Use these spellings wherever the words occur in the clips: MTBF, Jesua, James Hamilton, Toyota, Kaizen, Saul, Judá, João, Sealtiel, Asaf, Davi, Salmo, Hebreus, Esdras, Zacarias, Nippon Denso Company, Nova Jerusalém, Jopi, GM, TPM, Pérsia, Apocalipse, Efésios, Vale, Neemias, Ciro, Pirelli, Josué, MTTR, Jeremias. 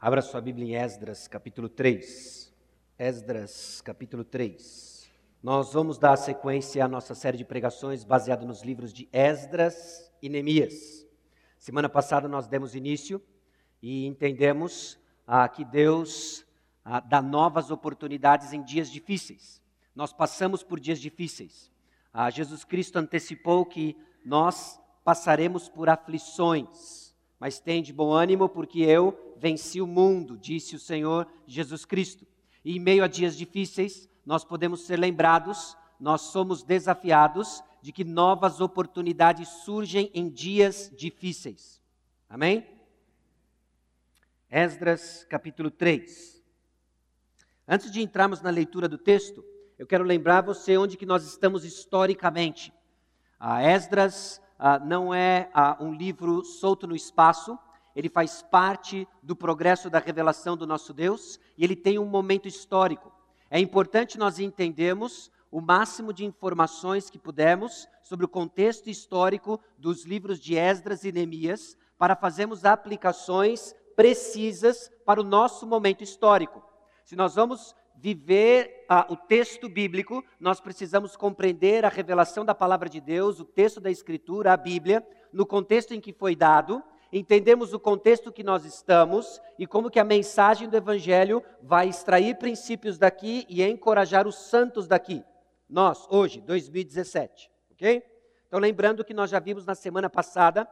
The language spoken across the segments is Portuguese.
Abra sua Bíblia em Esdras, capítulo 3. Esdras, capítulo 3. Nós vamos dar sequência à nossa série de pregações baseada nos livros de Esdras e Neemias. Semana passada nós demos início e entendemos que Deus dá novas oportunidades em dias difíceis. Nós passamos por dias difíceis. Jesus Cristo antecipou que nós passaremos por aflições. Mas tem de bom ânimo, porque eu venci o mundo, disse o Senhor Jesus Cristo. E em meio a dias difíceis, nós podemos ser lembrados, nós somos desafiados de que novas oportunidades surgem em dias difíceis. Amém? Esdras capítulo 3. Antes de entrarmos na leitura do texto, eu quero lembrar você onde que nós estamos historicamente. A Esdras não é um livro solto no espaço, ele faz parte do progresso da revelação do nosso Deus e ele tem um momento histórico. É importante nós entendermos o máximo de informações que pudermos sobre o contexto histórico dos livros de Esdras e Neemias para fazermos aplicações precisas para o nosso momento histórico. Se nós vamos viver o texto bíblico, nós precisamos compreender a revelação da palavra de Deus, o texto da Escritura, a Bíblia, no contexto em que foi dado, entendemos o contexto que nós estamos e como que a mensagem do Evangelho vai extrair princípios daqui e encorajar os santos daqui. Nós, hoje, 2017, ok? Então, lembrando que nós já vimos na semana passada,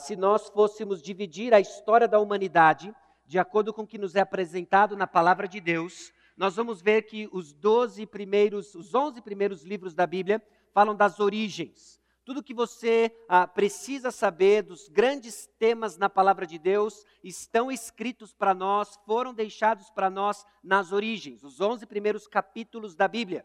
se nós fôssemos dividir a história da humanidade de acordo com o que nos é apresentado na palavra de Deus, nós vamos ver que os 11 primeiros livros da Bíblia falam das origens. Tudo que você precisa saber dos grandes temas na palavra de Deus estão escritos para nós, foram deixados para nós nas origens, os 11 primeiros capítulos da Bíblia.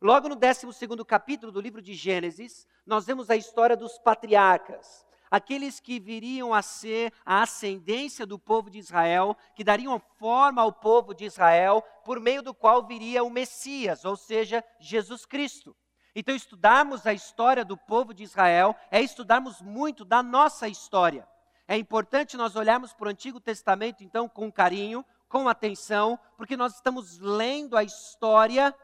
Logo no 12º capítulo do livro de Gênesis, nós vemos a história dos patriarcas, aqueles que viriam a ser a ascendência do povo de Israel, que dariam forma ao povo de Israel, por meio do qual viria o Messias, ou seja, Jesus Cristo. Então, estudarmos a história do povo de Israel é estudarmos muito da nossa história. É importante nós olharmos para o Antigo Testamento, então, com carinho, com atenção, porque nós estamos lendo a história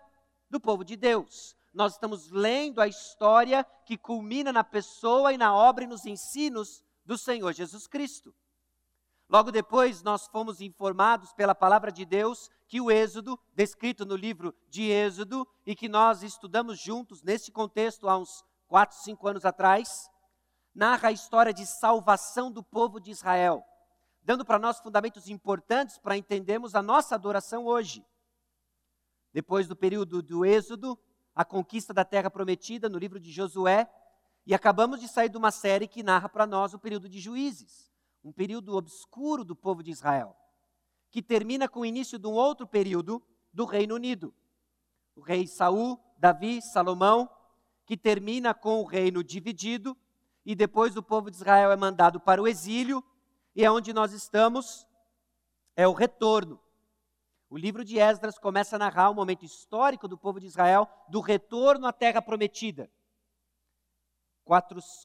do povo de Deus. Nós estamos lendo a história que culmina na pessoa e na obra e nos ensinos do Senhor Jesus Cristo. Logo depois, nós fomos informados pela palavra de Deus que o Êxodo, descrito no livro de Êxodo, e que nós estudamos juntos nesse contexto há uns 4 ou 5 anos atrás, narra a história de salvação do povo de Israel, dando para nós fundamentos importantes para entendermos a nossa adoração hoje. Depois do período do Êxodo, a conquista da terra prometida no livro de Josué, e acabamos de sair de uma série que narra para nós o período de Juízes, um período obscuro do povo de Israel, que termina com o início de um outro período do Reino Unido. O rei Saul, Davi, Salomão, que termina com o reino dividido, e depois o povo de Israel é mandado para o exílio, e é onde nós estamos, é o retorno. O livro de Esdras começa a narrar o momento histórico do povo de Israel, do retorno à terra prometida.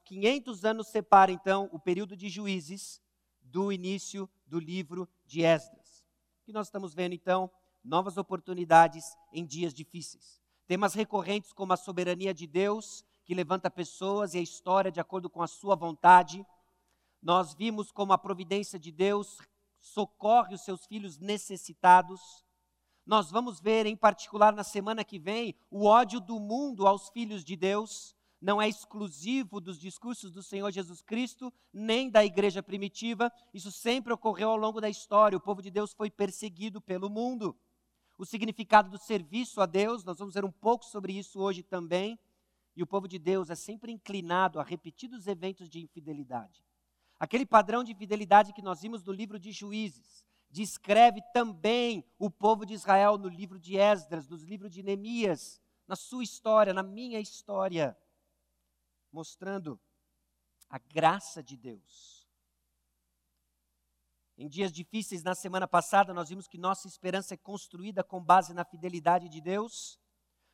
500 anos separa, então, o período de Juízes do início do livro de Esdras. E nós estamos vendo, então, novas oportunidades em dias difíceis. Temas recorrentes como a soberania de Deus, que levanta pessoas e a história de acordo com a sua vontade. Nós vimos como a providência de Deus socorre os seus filhos necessitados. Nós vamos ver, em particular na semana que vem, o ódio do mundo aos filhos de Deus. Não é exclusivo dos discursos do Senhor Jesus Cristo, nem da igreja primitiva. Isso sempre ocorreu ao longo da história. O povo de Deus foi perseguido pelo mundo. O significado do serviço a Deus, nós vamos ver um pouco sobre isso hoje também. E o povo de Deus é sempre inclinado a repetidos eventos de infidelidade. Aquele padrão de fidelidade que nós vimos no livro de Juízes, descreve também o povo de Israel no livro de Esdras, nos livros de Neemias, na sua história, na minha história, mostrando a graça de Deus. Em dias difíceis, na semana passada, nós vimos que nossa esperança é construída com base na fidelidade de Deus,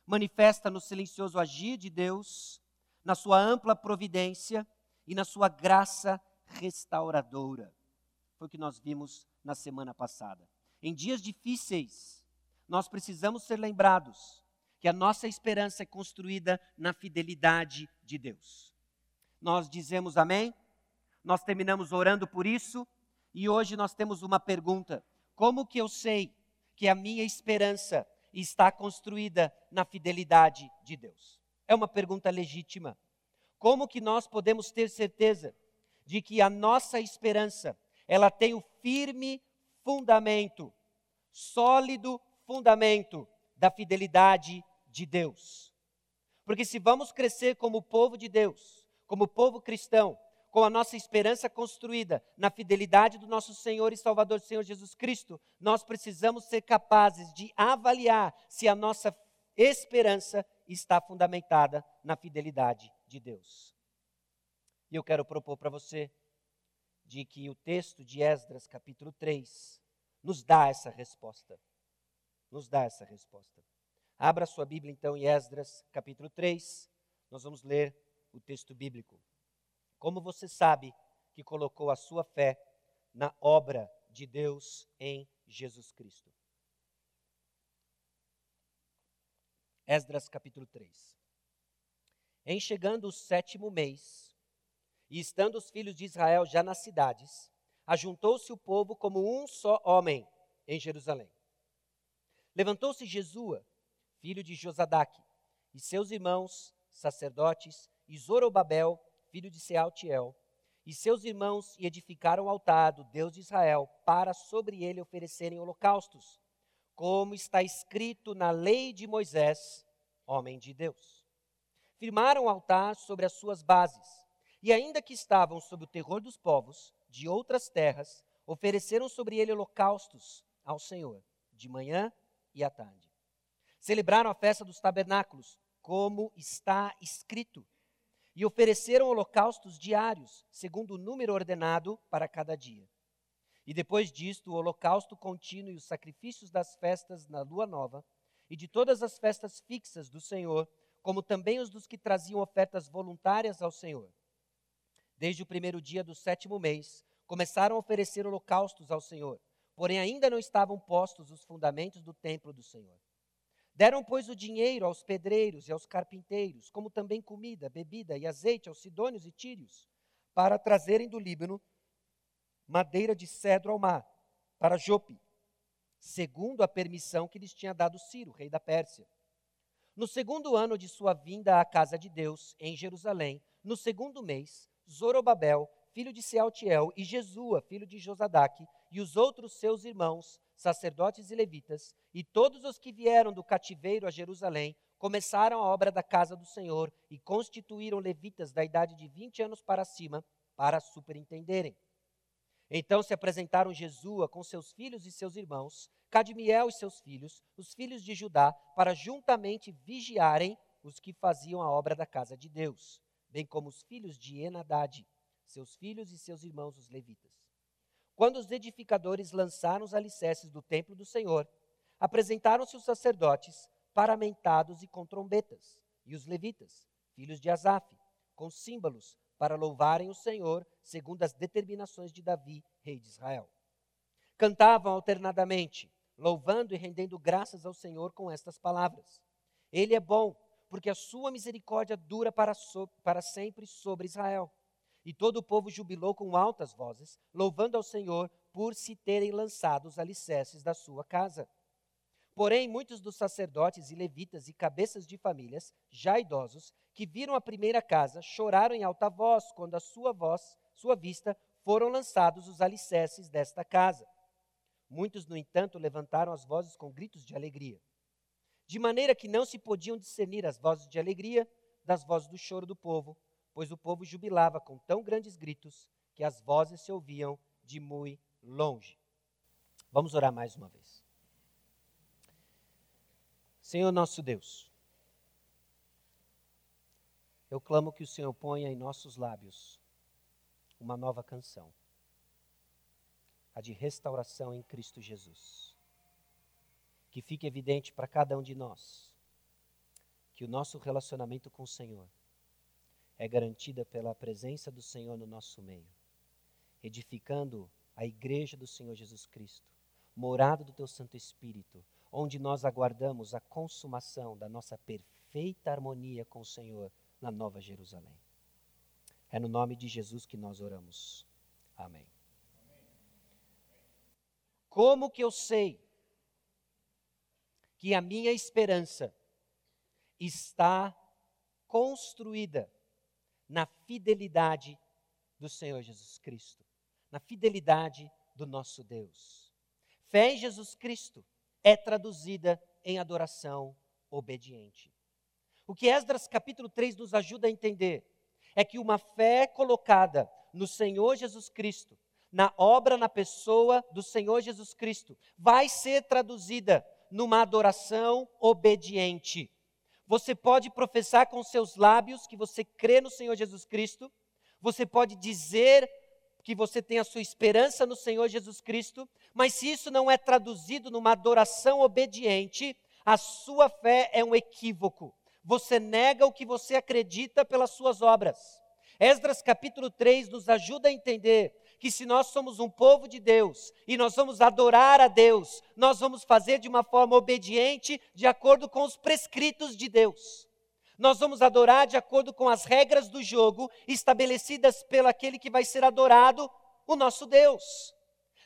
manifesta no silencioso agir de Deus, na sua ampla providência e na sua graça restauradora. foi o que nós vimos na semana passada. Em dias difíceis, nós precisamos ser lembrados que a nossa esperança é construída na fidelidade de Deus. Nós dizemos amém, nós terminamos orando por isso, e hoje nós temos uma pergunta: como que eu sei que a minha esperança está construída na fidelidade de Deus? É uma pergunta legítima. Como que nós podemos ter certeza de que a nossa esperança, ela tem o firme fundamento, sólido fundamento da fidelidade de Deus? Porque se vamos crescer como povo de Deus, como povo cristão, com a nossa esperança construída na fidelidade do nosso Senhor e Salvador, Senhor Jesus Cristo, nós precisamos ser capazes de avaliar se a nossa esperança está fundamentada na fidelidade de Deus. E eu quero propor para você de que o texto de Esdras, capítulo 3, nos dá essa resposta. Nos dá essa resposta. Abra sua Bíblia então em Esdras, capítulo 3, nós vamos ler o texto bíblico. Como você sabe que colocou a sua fé na obra de Deus em Jesus Cristo? Esdras, capítulo 3. Em chegando o 7º mês, e estando os filhos de Israel já nas cidades, ajuntou-se o povo como um só homem em Jerusalém. Levantou-se Jesua, filho de Josadaque, e seus irmãos, sacerdotes, e Zorobabel, filho de Sealtiel, e seus irmãos, e edificaram o altar do Deus de Israel, para sobre ele oferecerem holocaustos, como está escrito na lei de Moisés, homem de Deus. Firmaram o altar sobre as suas bases, e ainda que estavam sob o terror dos povos de outras terras, ofereceram sobre ele holocaustos ao Senhor, de manhã e à tarde. Celebraram a festa dos tabernáculos, como está escrito, e ofereceram holocaustos diários, segundo o número ordenado para cada dia. E depois disto, o holocausto contínuo e os sacrifícios das festas na lua nova, e de todas as festas fixas do Senhor, como também os dos que traziam ofertas voluntárias ao Senhor. Desde o primeiro dia do 7º mês, começaram a oferecer holocaustos ao Senhor, porém ainda não estavam postos os fundamentos do templo do Senhor. Deram, pois, o dinheiro aos pedreiros e aos carpinteiros, como também comida, bebida e azeite aos Sidônios e Tírios, para trazerem do Líbano madeira de cedro ao mar, para Jopi, segundo a permissão que lhes tinha dado Ciro, rei da Pérsia. No segundo ano de sua vinda à casa de Deus, em Jerusalém, no segundo mês, Zorobabel, filho de Sealtiel, e Jesua, filho de Josadaque, e os outros seus irmãos, sacerdotes e levitas, e todos os que vieram do cativeiro a Jerusalém, começaram a obra da casa do Senhor e constituíram levitas da idade de 20 anos para cima, para superintenderem. Então se apresentaram Jesua com seus filhos e seus irmãos, Cadmiel e seus filhos, os filhos de Judá, para juntamente vigiarem os que faziam a obra da casa de Deus, bem como os filhos de Enadade, seus filhos e seus irmãos, os levitas. Quando os edificadores lançaram os alicerces do templo do Senhor, apresentaram-se os sacerdotes, paramentados e com trombetas, e os levitas, filhos de Asaf, com címbalos, para louvarem o Senhor, segundo as determinações de Davi, rei de Israel. Cantavam alternadamente, louvando e rendendo graças ao Senhor com estas palavras: Ele é bom, porque a sua misericórdia dura para sempre sobre Israel. E todo o povo jubilou com altas vozes, louvando ao Senhor por se terem lançado os alicerces da sua casa. Porém, muitos dos sacerdotes e levitas e cabeças de famílias, já idosos, que viram a primeira casa, choraram em alta voz quando à sua vista, foram lançados os alicerces desta casa. Muitos, no entanto, levantaram as vozes com gritos de alegria, de maneira que não se podiam discernir as vozes de alegria das vozes do choro do povo, pois o povo jubilava com tão grandes gritos que as vozes se ouviam de muito longe. Vamos orar mais uma vez. Senhor nosso Deus, eu clamo que o Senhor ponha em nossos lábios uma nova canção, a de restauração em Cristo Jesus. Que fique evidente para cada um de nós que o nosso relacionamento com o Senhor é garantida pela presença do Senhor no nosso meio, edificando a igreja do Senhor Jesus Cristo, morada do teu Santo Espírito, onde nós aguardamos a consumação da nossa perfeita harmonia com o Senhor na Nova Jerusalém. É no nome de Jesus que nós oramos. Amém. Como que eu sei que a minha esperança está construída na fidelidade do Senhor Jesus Cristo, na fidelidade do nosso Deus? Fé em Jesus Cristo é traduzida em adoração obediente. O que Esdras capítulo 3 nos ajuda a entender é que uma fé colocada no Senhor Jesus Cristo, na obra, na pessoa do Senhor Jesus Cristo, vai ser traduzida numa adoração obediente. Você pode professar com seus lábios que você crê no Senhor Jesus Cristo, você pode dizer que você tem a sua esperança no Senhor Jesus Cristo, mas se isso não é traduzido numa adoração obediente, a sua fé é um equívoco. Você nega o que você acredita pelas suas obras. Esdras capítulo 3 nos ajuda a entender que se nós somos um povo de Deus e nós vamos adorar a Deus, nós vamos fazer de uma forma obediente, de acordo com os prescritos de Deus. Nós vamos adorar de acordo com as regras do jogo estabelecidas pelo aquele que vai ser adorado, o nosso Deus.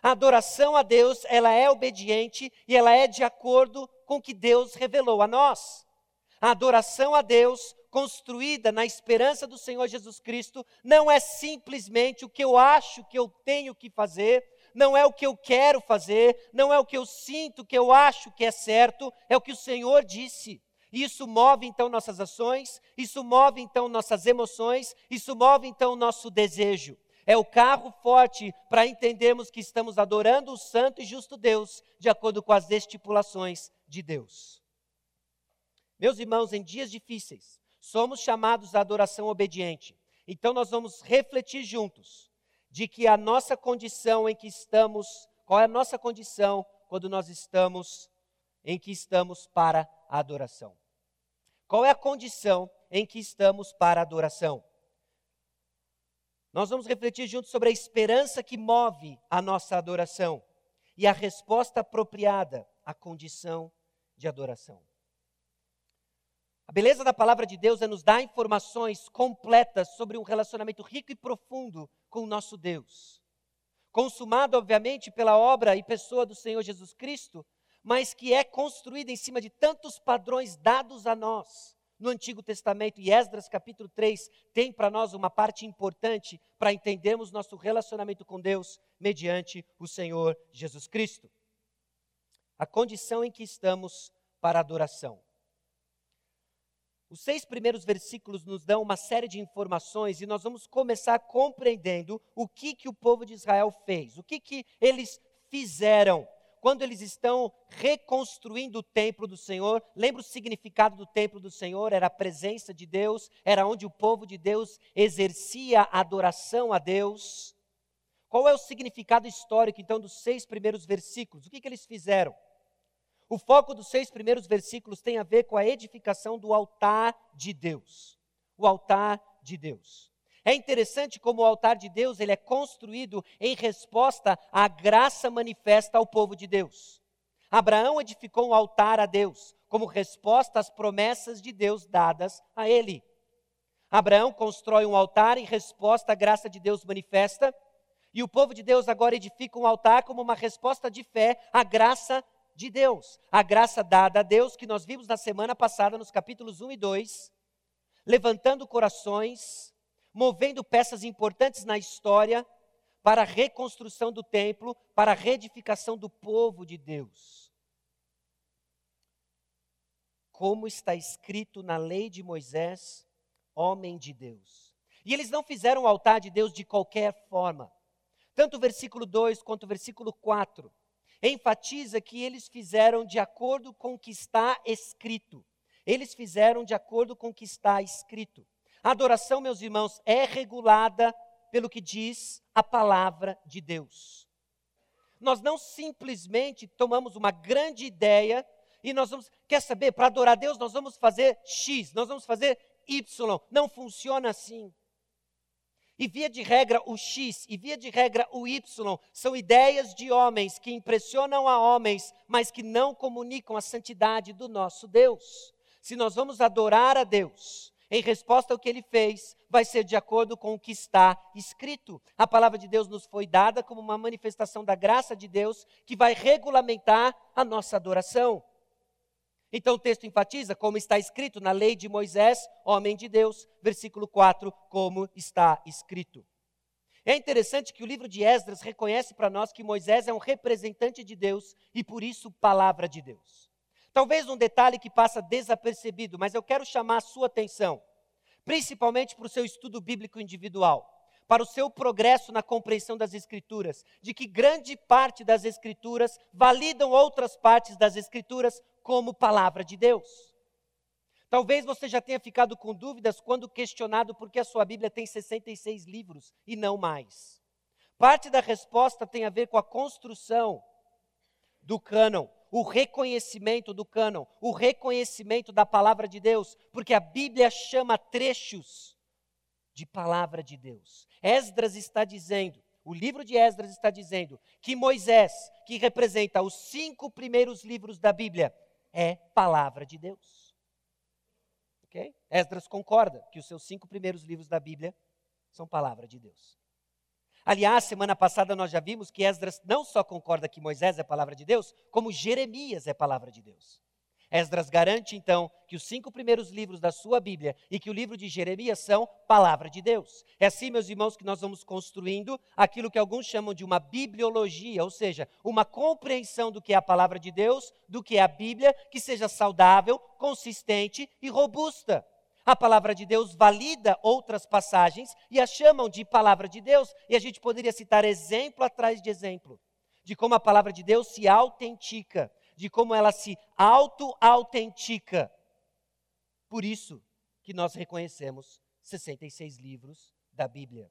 A adoração a Deus, ela é obediente e ela é de acordo com o que Deus revelou a nós. A adoração a Deus, construída na esperança do Senhor Jesus Cristo, não é simplesmente o que eu acho que eu tenho que fazer, não é o que eu quero fazer, não é o que eu sinto, que eu acho que é certo, é o que o Senhor disse. Isso move então nossas ações, isso move então nossas emoções, isso move então nosso desejo. É o carro forte para entendermos que estamos adorando o santo e justo Deus, de acordo com as estipulações de Deus. Meus irmãos, em dias difíceis, somos chamados à adoração obediente. Então nós vamos refletir juntos de que a nossa condição em que estamos, qual é a nossa condição quando nós estamos, em que estamos para a adoração. Qual é a condição em que estamos para a adoração? Nós vamos refletir juntos sobre a esperança que move a nossa adoração e a resposta apropriada à condição de adoração. A beleza da palavra de Deus é nos dar informações completas sobre um relacionamento rico e profundo com o nosso Deus. Consumado, obviamente, pela obra e pessoa do Senhor Jesus Cristo, mas que é construída em cima de tantos padrões dados a nós no Antigo Testamento. E Esdras capítulo 3 tem para nós uma parte importante para entendermos nosso relacionamento com Deus mediante o Senhor Jesus Cristo. A condição em que estamos para a adoração. Os 6 primeiros versículos nos dão uma série de informações e nós vamos começar compreendendo o que o povo de Israel fez, o que eles fizeram quando eles estão reconstruindo o templo do Senhor. Lembra o significado do templo do Senhor? Era a presença de Deus, era onde o povo de Deus exercia a adoração a Deus. Qual é o significado histórico, então, dos 6 primeiros versículos? O que eles fizeram? O foco dos 6 primeiros versículos tem a ver com a edificação do altar de Deus. O altar de Deus. É interessante como o altar de Deus ele é construído em resposta à graça manifesta ao povo de Deus. Abraão edificou um altar a Deus como resposta às promessas de Deus dadas a ele. Abraão constrói um altar em resposta à graça de Deus manifesta, e o povo de Deus agora edifica um altar como uma resposta de fé à graça de Deus, a graça dada a Deus que nós vimos na semana passada nos capítulos 1 e 2, levantando corações, movendo peças importantes na história para a reconstrução do templo, para a reedificação do povo de Deus. Como está escrito na lei de Moisés, homem de Deus. E eles não fizeram o altar de Deus de qualquer forma. Tanto o versículo 2 quanto o versículo 4 enfatiza que eles fizeram de acordo com o que está escrito. Eles fizeram de acordo com o que está escrito. A adoração, meus irmãos, é regulada pelo que diz a palavra de Deus. Nós não simplesmente tomamos uma grande ideia e nós vamos, quer saber, para adorar Deus nós vamos fazer X, nós vamos fazer Y. Não funciona assim. E via de regra o X e via de regra o Y são ideias de homens que impressionam a homens, mas que não comunicam a santidade do nosso Deus. Se nós vamos adorar a Deus, em resposta ao que Ele fez, vai ser de acordo com o que está escrito. A palavra de Deus nos foi dada como uma manifestação da graça de Deus que vai regulamentar a nossa adoração. Então o texto enfatiza como está escrito na lei de Moisés, homem de Deus, versículo 4, como está escrito. É interessante que o livro de Esdras reconhece para nós que Moisés é um representante de Deus e por isso palavra de Deus. Talvez um detalhe que passa desapercebido, mas eu quero chamar a sua atenção, principalmente para o seu estudo bíblico individual, para o seu progresso na compreensão das Escrituras, de que grande parte das Escrituras validam outras partes das Escrituras como palavra de Deus. Talvez você já tenha ficado com dúvidas quando questionado por que a sua Bíblia tem 66 livros e não mais. Parte da resposta tem a ver com a construção do cânon, o reconhecimento do cânon, o reconhecimento da palavra de Deus, porque a Bíblia chama trechos de palavra de Deus. Esdras está dizendo, o livro de Esdras está dizendo, que Moisés, que representa os 5 primeiros livros da Bíblia, é palavra de Deus. Okay? Esdras concorda que os seus 5 primeiros livros da Bíblia são palavra de Deus. Aliás, semana passada nós já vimos que Esdras não só concorda que Moisés é palavra de Deus, como Jeremias é palavra de Deus. Esdras garante, então, que os 5 primeiros livros da sua Bíblia e que o livro de Jeremias são palavra de Deus. É assim, meus irmãos, que nós vamos construindo aquilo que alguns chamam de uma bibliologia, ou seja, uma compreensão do que é a palavra de Deus, do que é a Bíblia, que seja saudável, consistente e robusta. A palavra de Deus valida outras passagens e as chamam de palavra de Deus. E a gente poderia citar exemplo atrás de exemplo de como a palavra de Deus se autentica, de como ela se auto-autentica. Por isso que nós reconhecemos 66 livros da Bíblia,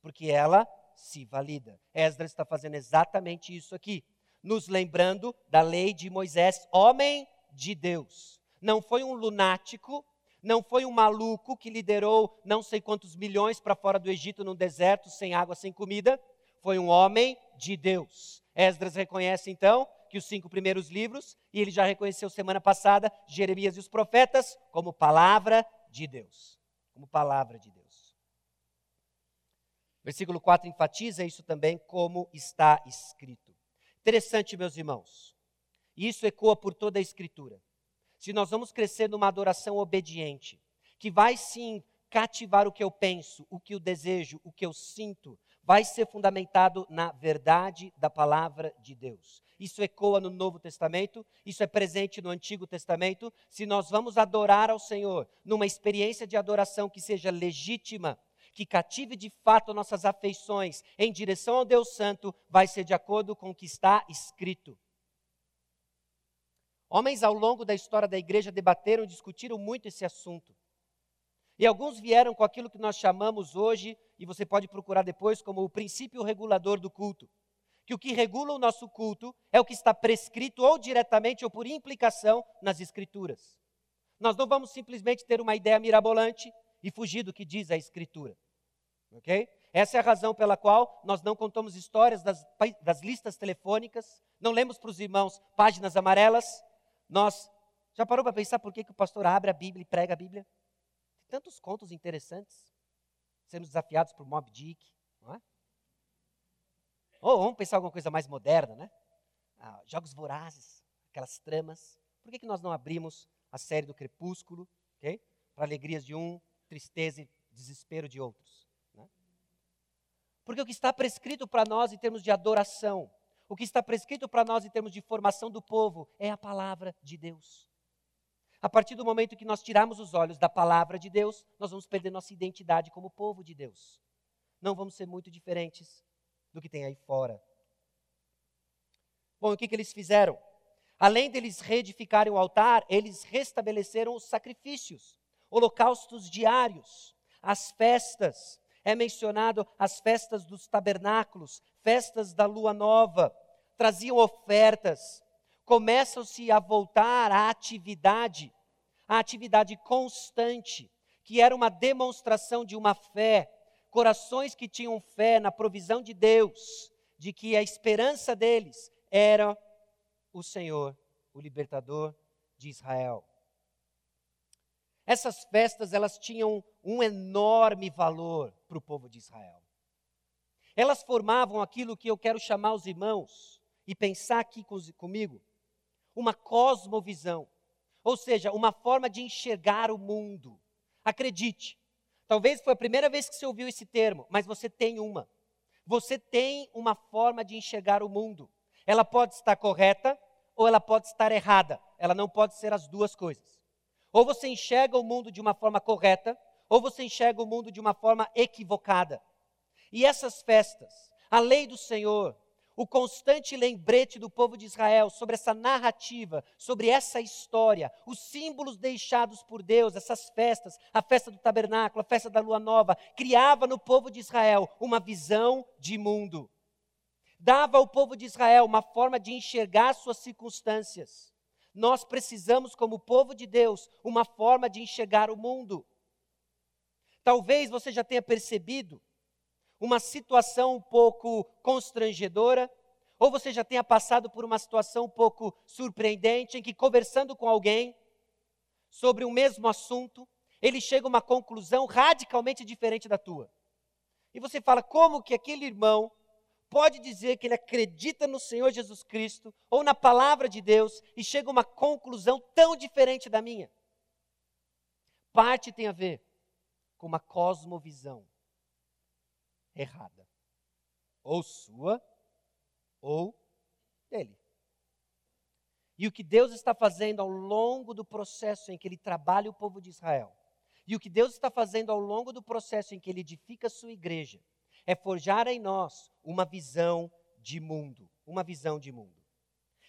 porque ela se valida. Esdras está fazendo exatamente isso aqui, nos lembrando da lei de Moisés, homem de Deus. Não foi um lunático, não foi um maluco que liderou não sei quantos milhões para fora do Egito, num deserto, sem água, sem comida. Foi um homem de Deus. Esdras reconhece, então, que os 5 primeiros livros, e ele já reconheceu semana passada, Jeremias e os profetas, como palavra de Deus. Como palavra de Deus. Versículo 4 enfatiza isso também, como está escrito. Interessante, meus irmãos. Isso ecoa por toda a Escritura. Se nós vamos crescer numa adoração obediente, que vai sim cativar o que eu penso, o que eu desejo, o que eu sinto, vai ser fundamentado na verdade da palavra de Deus. Isso ecoa no Novo Testamento, isso é presente no Antigo Testamento. Se nós vamos adorar ao Senhor numa experiência de adoração que seja legítima, que cative de fato nossas afeições em direção ao Deus Santo, vai ser de acordo com o que está escrito. Homens ao longo da história da igreja debateram, discutiram muito esse assunto. E alguns vieram com aquilo que nós chamamos hoje, e você pode procurar depois, como o princípio regulador do culto. Que o que regula o nosso culto é o que está prescrito ou diretamente ou por implicação nas Escrituras. Nós não vamos simplesmente ter uma ideia mirabolante e fugir do que diz a Escritura. Ok? Essa é a razão pela qual nós não contamos histórias das listas telefônicas, não lemos para os irmãos páginas amarelas. Nós já parou para pensar por que o pastor abre a Bíblia e prega a Bíblia? Tem tantos contos interessantes, sendo desafiados por Moby Dick, não é? Ou vamos pensar alguma coisa mais moderna, né? Jogos Vorazes, aquelas tramas. Por que nós não abrimos a série do Crepúsculo, okay? Para alegrias de um, tristeza e desespero de outros? Né? Porque o que está prescrito para nós em termos de adoração, o que está prescrito para nós em termos de formação do povo, é a palavra de Deus. A partir do momento que nós tirarmos os olhos da palavra de Deus, nós vamos perder nossa identidade como povo de Deus. Não vamos ser muito diferentes do que tem aí fora. Bom, o que eles fizeram? Além deles reedificarem o altar, eles restabeleceram os sacrifícios, holocaustos diários, as festas. É mencionado as festas dos tabernáculos, festas da lua nova, traziam ofertas. Começam-se a voltar à atividade constante, que era uma demonstração de uma fé corações que tinham fé na provisão de Deus, de que a esperança deles era o Senhor, o libertador de Israel. Essas festas, elas tinham um enorme valor para o povo de Israel. Elas formavam aquilo que eu quero chamar os irmãos e pensar aqui comigo, uma cosmovisão, ou seja, uma forma de enxergar o mundo. Acredite, talvez foi a primeira vez que você ouviu esse termo, mas você tem uma. Você tem uma forma de enxergar o mundo. Ela pode estar correta ou ela pode estar errada. Ela não pode ser as duas coisas. Ou você enxerga o mundo de uma forma correta, ou você enxerga o mundo de uma forma equivocada. E essas festas, a lei do Senhor, o constante lembrete do povo de Israel sobre essa narrativa, sobre essa história, os símbolos deixados por Deus, essas festas, a festa do tabernáculo, a festa da lua nova, criava no povo de Israel uma visão de mundo. Dava ao povo de Israel uma forma de enxergar suas circunstâncias. Nós precisamos, como povo de Deus, uma forma de enxergar o mundo. Talvez você já tenha percebido uma situação um pouco constrangedora, ou você já tenha passado por uma situação um pouco surpreendente, em que, conversando com alguém sobre o mesmo assunto, ele chega a uma conclusão radicalmente diferente da tua. E você fala, como que aquele irmão pode dizer que ele acredita no Senhor Jesus Cristo ou na palavra de Deus e chega a uma conclusão tão diferente da minha? Parte tem a ver com uma cosmovisão errada, ou sua ou dele. E o que Deus está fazendo ao longo do processo em que ele trabalha o povo de Israel, e o que Deus está fazendo ao longo do processo em que ele edifica a sua igreja, é forjar em nós uma visão de mundo, uma visão de mundo.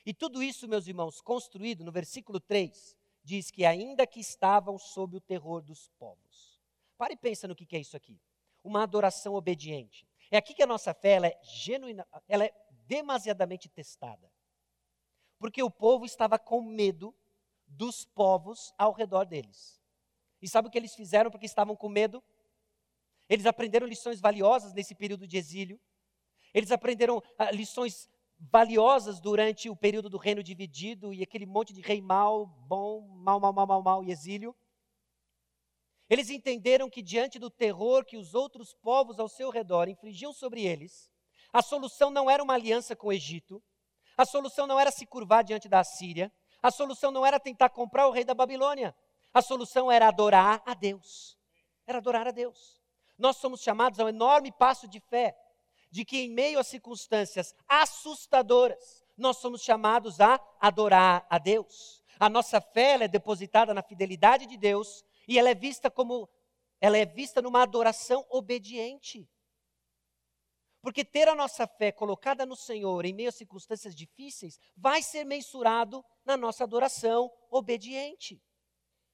E tudo isso, meus irmãos, construído no versículo 3, diz que ainda que estavam sob o terror dos povos. Para e pensa no que é isso aqui, uma adoração obediente. É aqui que a nossa fé ela é genuína, ela é demasiadamente testada. Porque o povo estava com medo dos povos ao redor deles. E sabe o que eles fizeram porque estavam com medo? Eles aprenderam lições valiosas nesse período de exílio. Eles aprenderam lições valiosas durante o período do reino dividido e aquele monte de rei mau, bom, mal e exílio. Eles entenderam que diante do terror que os outros povos ao seu redor infligiam sobre eles, a solução não era uma aliança com o Egito, a solução não era se curvar diante da Assíria, a solução não era tentar comprar o rei da Babilônia, a solução era adorar a Deus. Era adorar a Deus. Nós somos chamados a um enorme passo de fé, de que em meio a circunstâncias assustadoras, nós somos chamados a adorar a Deus. A nossa fé ela é depositada na fidelidade de Deus e ela é vista numa adoração obediente. Porque ter a nossa fé colocada no Senhor em meio a circunstâncias difíceis vai ser mensurado na nossa adoração obediente.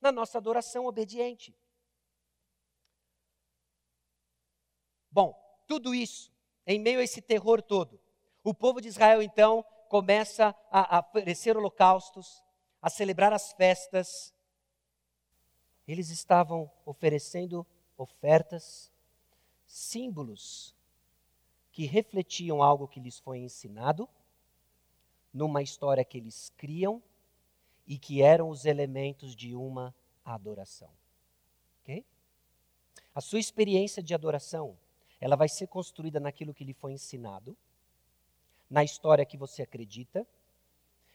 Na nossa adoração obediente. Bom, tudo isso, em meio a esse terror todo, o povo de Israel então começa a oferecer holocaustos, a celebrar as festas. Eles estavam oferecendo ofertas, símbolos que refletiam algo que lhes foi ensinado, numa história que eles criam e que eram os elementos de uma adoração. Ok? A sua experiência de adoração ela vai ser construída naquilo que lhe foi ensinado, na história que você acredita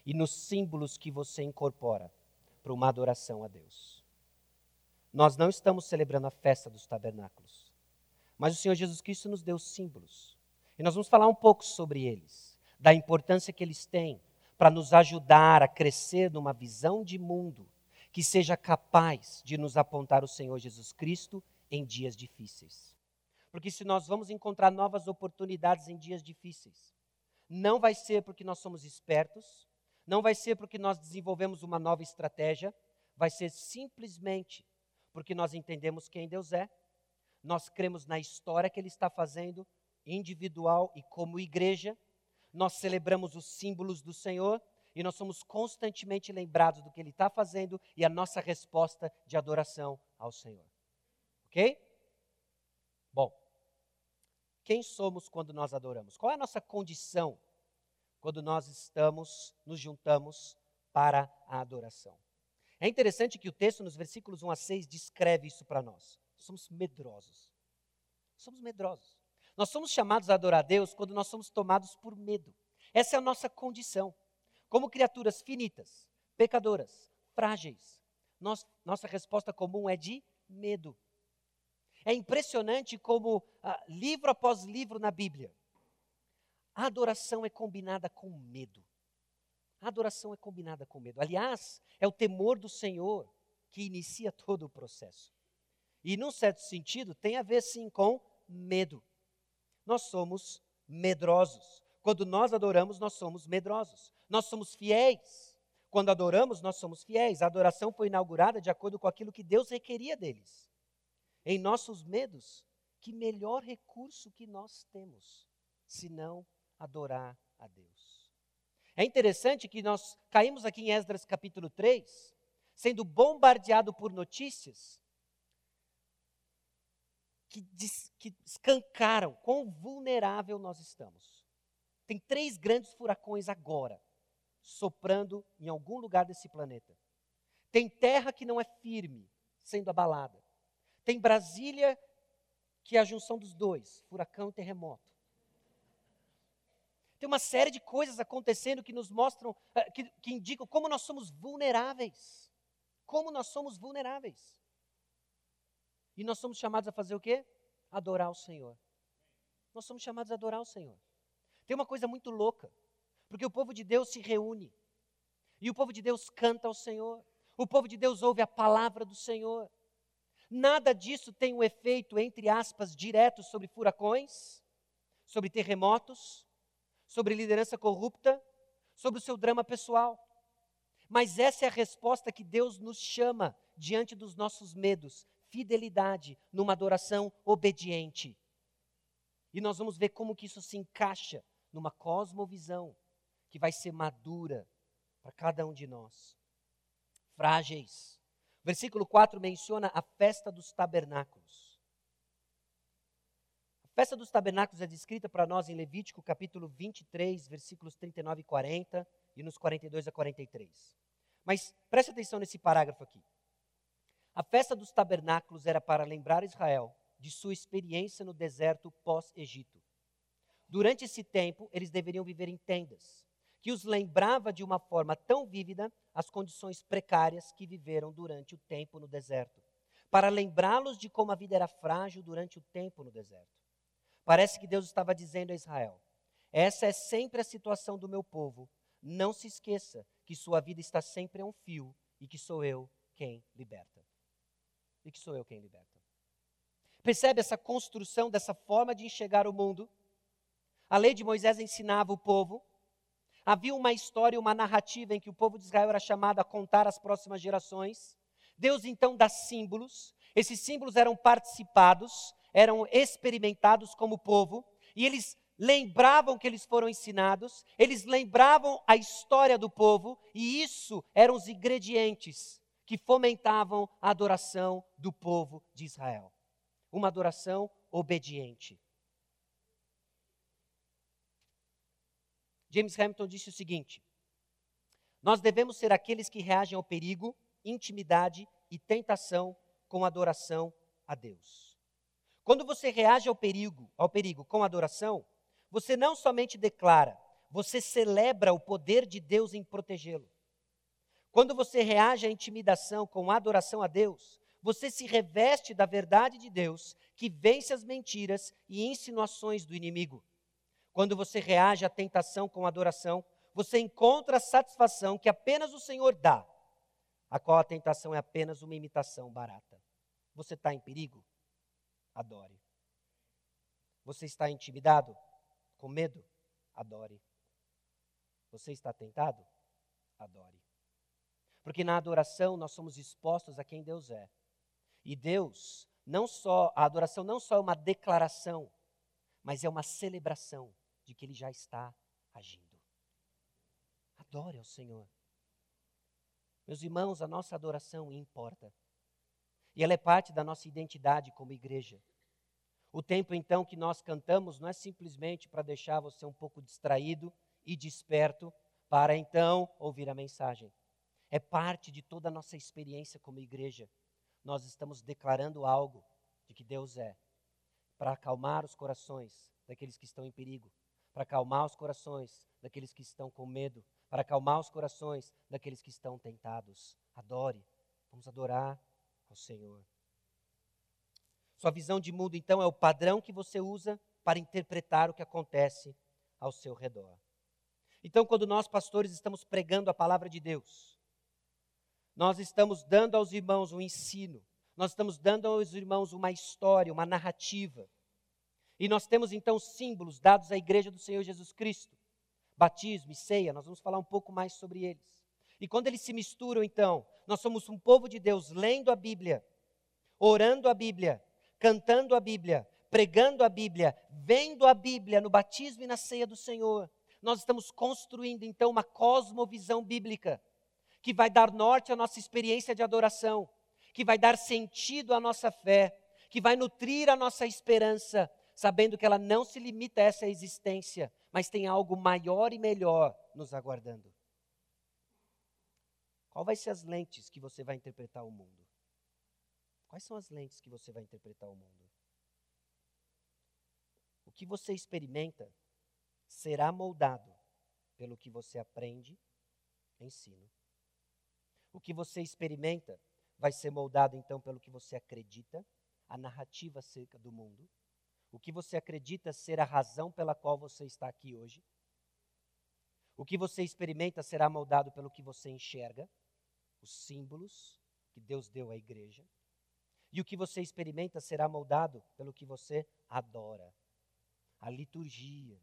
e nos símbolos que você incorpora para uma adoração a Deus. Nós não estamos celebrando a festa dos tabernáculos, mas o Senhor Jesus Cristo nos deu símbolos. E nós vamos falar um pouco sobre eles, da importância que eles têm para nos ajudar a crescer numa visão de mundo que seja capaz de nos apontar o Senhor Jesus Cristo em dias difíceis. Porque se nós vamos encontrar novas oportunidades em dias difíceis, não vai ser porque nós somos espertos, não vai ser porque nós desenvolvemos uma nova estratégia, vai ser simplesmente porque nós entendemos quem Deus é, nós cremos na história que Ele está fazendo, individual e como igreja, nós celebramos os símbolos do Senhor e nós somos constantemente lembrados do que Ele está fazendo e a nossa resposta de adoração ao Senhor. Ok? Bom, Quem somos quando nós adoramos? Qual é a nossa condição quando nós nos juntamos para a adoração? É interessante que o texto, nos versículos 1 a 6, descreve isso para nós. Somos medrosos. Somos medrosos. Nós somos chamados a adorar a Deus quando nós somos tomados por medo. Essa é a nossa condição. Como criaturas finitas, pecadoras, frágeis, nossa resposta comum é de medo. É impressionante como, livro após livro na Bíblia, a adoração é combinada com medo. A adoração é combinada com medo. Aliás, é o temor do Senhor que inicia todo o processo. E, num certo sentido, tem a ver, sim, com medo. Nós somos medrosos. Quando nós adoramos, nós somos medrosos. Nós somos fiéis. Quando adoramos, nós somos fiéis. A adoração foi inaugurada de acordo com aquilo que Deus requeria deles. Em nossos medos, que melhor recurso que nós temos, se não adorar a Deus? É interessante que nós caímos aqui em Esdras capítulo 3, sendo bombardeado por notícias que escancaram quão vulnerável nós estamos. Tem 3 grandes furacões agora, soprando em algum lugar desse planeta. Tem terra que não é firme, sendo abalada. Tem Brasília, que é a junção dos dois, furacão e terremoto. Tem uma série de coisas acontecendo que nos mostram, que indicam como nós somos vulneráveis. Como nós somos vulneráveis. E nós somos chamados a fazer o quê? Adorar o Senhor. Nós somos chamados a adorar o Senhor. Tem uma coisa muito louca, porque o povo de Deus se reúne, e o povo de Deus canta ao Senhor, o povo de Deus ouve a palavra do Senhor. Nada disso tem um efeito, entre aspas, direto sobre furacões, sobre terremotos, sobre liderança corrupta, sobre o seu drama pessoal. Mas essa é a resposta que Deus nos chama diante dos nossos medos. Fidelidade numa adoração obediente. E nós vamos ver como que isso se encaixa numa cosmovisão que vai ser madura para cada um de nós. Frágeis. Versículo 4 menciona a festa dos tabernáculos. A festa dos tabernáculos é descrita para nós em Levítico capítulo 23, versículos 39 e 40 e nos 42 a 43. Mas preste atenção nesse parágrafo aqui. A festa dos tabernáculos era para lembrar Israel de sua experiência no deserto pós-Egito. Durante esse tempo, eles deveriam viver em tendas, que os lembrava de uma forma tão vívida as condições precárias que viveram durante o tempo no deserto, para lembrá-los de como a vida era frágil durante o tempo no deserto. Parece que Deus estava dizendo a Israel: essa é sempre a situação do meu povo, não se esqueça que sua vida está sempre a um fio e que sou eu quem liberta. E que sou eu quem liberta. Percebe essa construção dessa forma de enxergar o mundo? A lei de Moisés ensinava o povo. Havia uma história, uma narrativa em que o povo de Israel era chamado a contar às próximas gerações. Deus então dá símbolos. Esses símbolos eram participados, eram experimentados como povo. E eles lembravam que eles foram ensinados. Eles lembravam a história do povo. E isso eram os ingredientes que fomentavam a adoração do povo de Israel. Uma adoração obediente. James Hamilton disse o seguinte: nós devemos ser aqueles que reagem ao perigo, intimidade e tentação com adoração a Deus. Quando você reage ao perigo com adoração, você não somente declara, você celebra o poder de Deus em protegê-lo. Quando você reage à intimidação com adoração a Deus, você se reveste da verdade de Deus, que vence as mentiras e insinuações do inimigo. Quando você reage à tentação com adoração, você encontra a satisfação que apenas o Senhor dá, a qual a tentação é apenas uma imitação barata. Você está em perigo? Adore. Você está intimidado? Com medo? Adore. Você está tentado? Adore. Porque na adoração nós somos expostos a quem Deus é. E Deus, a adoração não só é uma declaração, mas é uma celebração de que Ele já está agindo. Adore ao Senhor. Meus irmãos, a nossa adoração importa. E ela é parte da nossa identidade como igreja. O tempo, então, que nós cantamos não é simplesmente para deixar você um pouco distraído e desperto para, então, ouvir a mensagem. É parte de toda a nossa experiência como igreja. Nós estamos declarando algo de que Deus é, para acalmar os corações daqueles que estão em perigo, para acalmar os corações daqueles que estão com medo, para acalmar os corações daqueles que estão tentados. Adore, vamos adorar ao Senhor. Sua visão de mundo, então, é o padrão que você usa para interpretar o que acontece ao seu redor. Então, quando nós, pastores, estamos pregando a palavra de Deus, nós estamos dando aos irmãos um ensino, nós estamos dando aos irmãos uma história, uma narrativa. E nós temos, então, símbolos dados à igreja do Senhor Jesus Cristo. Batismo e ceia, nós vamos falar um pouco mais sobre eles. E quando eles se misturam, então, nós somos um povo de Deus lendo a Bíblia, orando a Bíblia, cantando a Bíblia, pregando a Bíblia, vendo a Bíblia no batismo e na ceia do Senhor. Nós estamos construindo, então, uma cosmovisão bíblica que vai dar norte à nossa experiência de adoração, que vai dar sentido à nossa fé, que vai nutrir a nossa esperança, sabendo que ela não se limita a essa existência, mas tem algo maior e melhor nos aguardando. Qual vai ser as lentes que você vai interpretar o mundo? Quais são as lentes que você vai interpretar o mundo? O que você experimenta será moldado pelo que você aprende e ensina. O que você experimenta vai ser moldado, então, pelo que você acredita, a narrativa acerca do mundo. O que você acredita ser a razão pela qual você está aqui hoje. O que você experimenta será moldado pelo que você enxerga, os símbolos que Deus deu à igreja. E o que você experimenta será moldado pelo que você adora. A liturgia.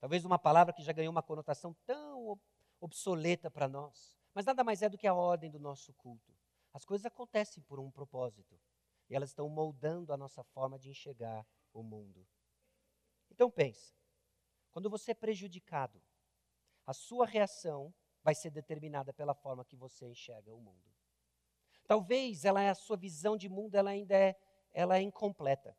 Talvez uma palavra que já ganhou uma conotação tão obsoleta para nós, mas nada mais é do que a ordem do nosso culto. As coisas acontecem por um propósito, e elas estão moldando a nossa forma de enxergar o mundo. Então pense, quando você é prejudicado, a sua reação vai ser determinada pela forma que você enxerga o mundo. Talvez a sua visão de mundo ela é incompleta.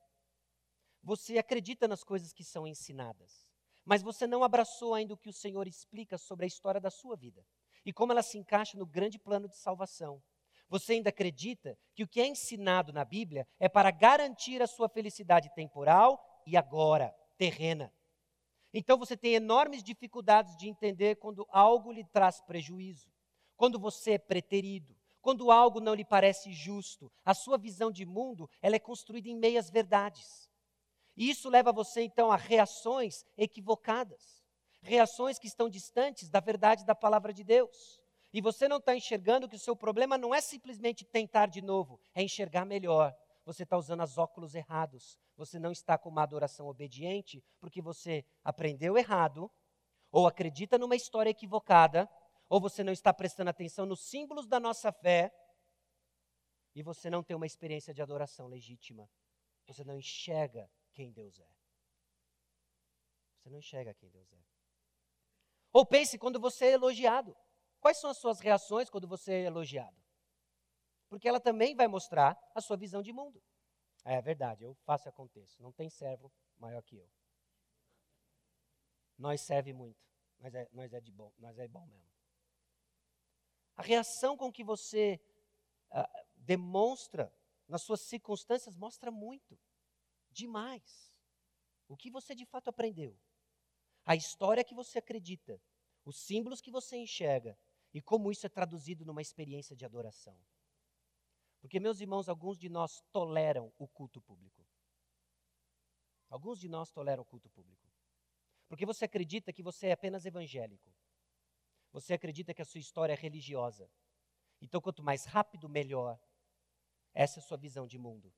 Você acredita nas coisas que são ensinadas, mas você não abraçou ainda o que o Senhor explica sobre a história da sua vida e como ela se encaixa no grande plano de salvação. Você ainda acredita que o que é ensinado na Bíblia é para garantir a sua felicidade temporal e agora, terrena. Então você tem enormes dificuldades de entender quando algo lhe traz prejuízo, quando você é preterido, quando algo não lhe parece justo. A sua visão de mundo, ela é construída em meias verdades. E isso leva você, então, a reações equivocadas, reações que estão distantes da verdade da palavra de Deus. E você não está enxergando que o seu problema não é simplesmente tentar de novo, é enxergar melhor. Você está usando os óculos errados. Você não está com uma adoração obediente porque você aprendeu errado, ou acredita numa história equivocada, ou você não está prestando atenção nos símbolos da nossa fé, e você não tem uma experiência de adoração legítima. Você não enxerga quem Deus é. Você não enxerga quem Deus é. Ou pense quando você é elogiado. Quais são as suas reações quando você é elogiado? Porque ela também vai mostrar a sua visão de mundo. É verdade, eu faço e aconteço. Não tem servo maior que eu. Nós serve muito, nós é bom mesmo. A reação com que você demonstra nas suas circunstâncias mostra muito, demais. O que você de fato aprendeu, a história que você acredita, os símbolos que você enxerga, e como isso é traduzido numa experiência de adoração. Porque, meus irmãos, alguns de nós toleram o culto público. Alguns de nós toleram o culto público. Porque você acredita que você é apenas evangélico. Você acredita que a sua história é religiosa. Então, quanto mais rápido, melhor. Essa é a sua visão de mundo.